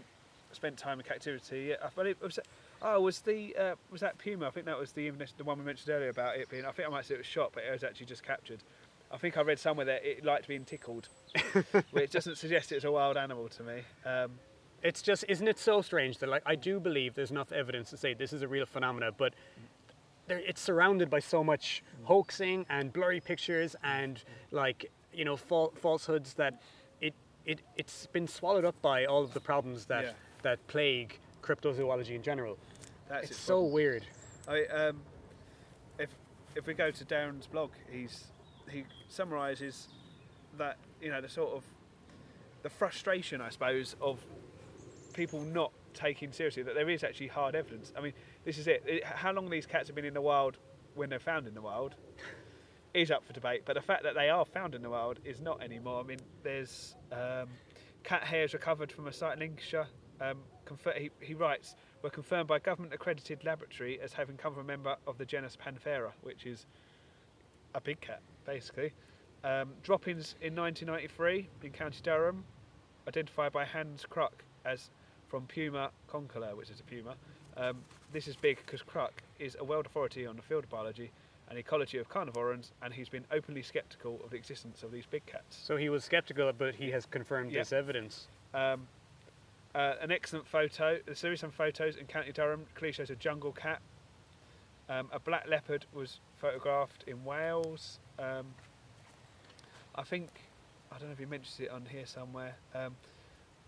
spent time in captivity. Yeah, I believe it was... Oh, was the uh, was that puma? I think that was the the one we mentioned earlier about it being... I think I might say it was shot, but it was actually just captured. I think I read somewhere that it liked being tickled, which doesn't suggest it's a wild animal to me. Um, It's just, isn't it so strange that, like, I do believe there's enough evidence to say this is a real phenomena, but there, it's surrounded by so much hoaxing and blurry pictures and, like, you know, fal- falsehoods that it, it, it's been swallowed up by all of the problems that, yeah. that plague cryptozoology in general. That's it's, it's so weird. I, um, if if we go to Darren's blog, he's he summarises that, you know, the sort of, the frustration, I suppose, of... people not taking seriously that there is actually hard evidence. I mean, this is it. it. How long these cats have been in the wild when they're found in the wild is up for debate, but the fact that they are found in the wild is not anymore. I mean, there's um, cat hairs recovered from a site in Lincolnshire. Um, confer- he, he writes, were confirmed by government-accredited laboratory as having come from a member of the genus Panthera, which is a big cat, basically. Um, droppings in nineteen ninety-three in County Durham, identified by Hans Kruk as... from Puma concolor, which is a puma. Um, this is big because Kruk is a world authority on the field of biology and ecology of carnivorans, and he's been openly sceptical of the existence of these big cats. So he was sceptical, but he has confirmed yeah. this evidence. Um, uh, an excellent photo. There are some photos in County Durham. Clearly shows a jungle cat. Um, a black leopard was photographed in Wales. Um, I think, I don't know if he mentions it on here somewhere. Um,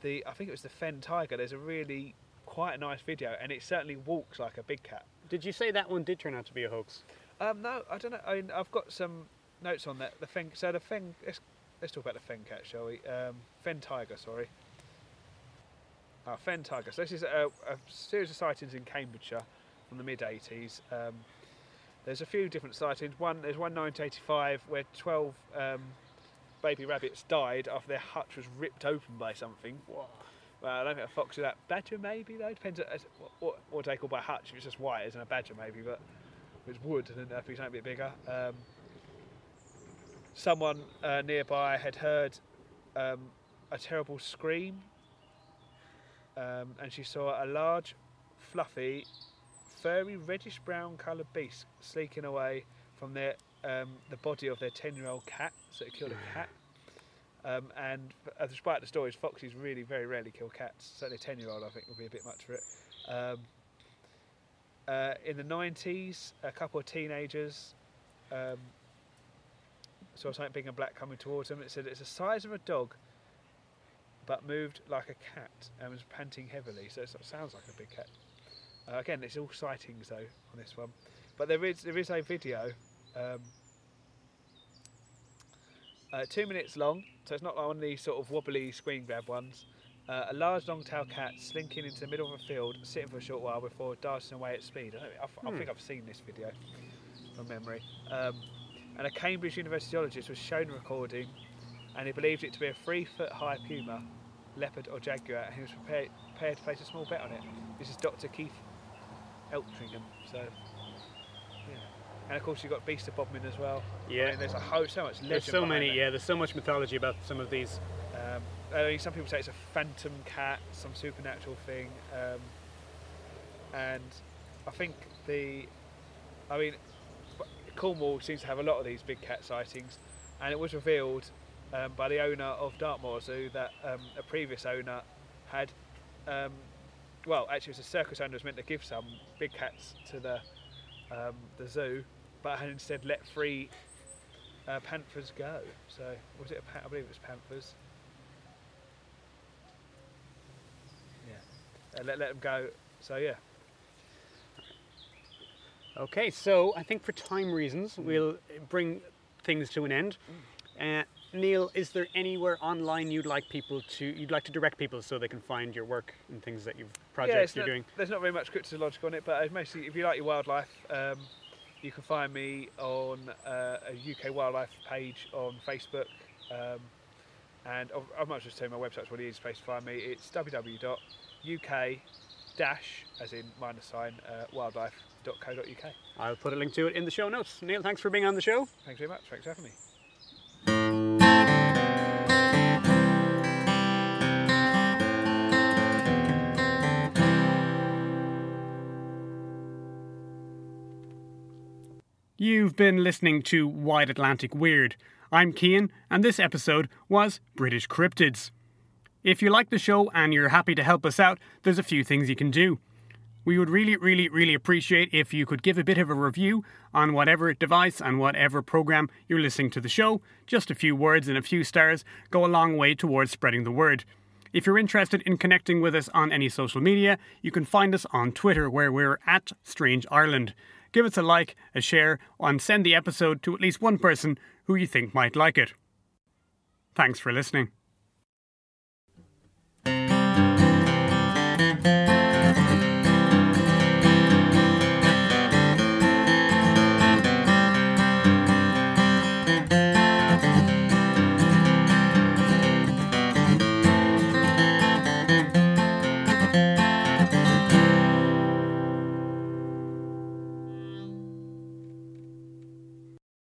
The, I think it was the Fenn tiger. There's a really quite a nice video, and it certainly walks like a big cat. Did you say that one did turn out to be a hoax? Um, no, I don't know. I mean, I've got some notes on that. The Fenn, so the Fenn. Let's, let's talk about the Fenn cat, shall we? Um, Fenn tiger, sorry. Ah, Fenn tiger. So this is a, a series of sightings in Cambridgeshire from the mid eighties. Um, there's a few different sightings. One there's one nineteen eighty-five where twelve. Um, baby rabbits died after their hutch was ripped open by something. Whoa. Well, I don't think a fox did that. Badger maybe though, depends on what, what, what they call by hutch. If it's just wires and a badger maybe, but if it's wood, then that'd be something a bit bigger. Um, someone uh, nearby had heard um, a terrible scream, um, and she saw a large, fluffy, furry, reddish-brown coloured beast sneaking away from their Um, the body of their ten-year-old cat, so it killed a cat. Um, and uh, despite the stories, foxes really very rarely kill cats. Certainly a ten-year-old, I think, would be a bit much for it. Um, uh, in the nineties, a couple of teenagers um, saw something big and black coming towards them. It said it's the size of a dog, but moved like a cat and was panting heavily. So it sort of sounds like a big cat. Uh, again, it's all sightings, though, on this one. But there is there is a video... Um, uh, two minutes long, so it's not like one of these sort of wobbly screen grab ones. Uh, a large long-tailed cat slinking into the middle of a field, sitting for a short while before darting away at speed. I, don't know, I, hmm. I think I've seen this video from memory. Um, and a Cambridge University zoologist was shown recording, and he believed it to be a three-foot-high puma, leopard or jaguar, and he was prepared, prepared to place a small bet on it. This is Doctor Keith Eltringham. So. And of course, you've got Beast of Bodmin as well. Yeah. I mean, there's a whole, so much legend. There's so many, it. yeah. There's so much mythology about some of these. Um, I mean, some people say it's a phantom cat, some supernatural thing. Um, and I think the... I mean, Cornwall seems to have a lot of these big cat sightings. And it was revealed um, by the owner of Dartmoor Zoo that um, a previous owner had... Um, well, actually, it was a circus owner who was meant to give some big cats to the, um, the zoo, but had instead let three uh, Panthers Go. So was it a pan- I believe it was Panthers. Yeah, uh, let let them go. So yeah. Okay, so I think for time reasons we'll bring things to an end. Uh, Neil, is there anywhere online you'd like people to you'd like to direct people so they can find your work and things that you've projects yeah, you're not, doing? There's not very much cryptozoological on it, but mostly if you like your wildlife, um, you can find me on uh, a U K wildlife page on Facebook, um, and I might just tell you my website's what it is. Place to find me. It's w w w dot u k dash as in minus sign uh, wildlife dot co dot u k. I'll put a link to it in the show notes. Neil, thanks for being on the show. Thanks very much. Thanks for having me. You've been listening to Wide Atlantic Weird. I'm Cian, and this episode was British Cryptids. If you like the show and you're happy to help us out, there's a few things you can do. We would really, really, really appreciate if you could give a bit of a review on whatever device and whatever program you're listening to the show. Just a few words and a few stars go a long way towards spreading the word. If you're interested in connecting with us on any social media, you can find us on Twitter, where we're at Strange Ireland. Give us a like, a share, and send the episode to at least one person who you think might like it. Thanks for listening.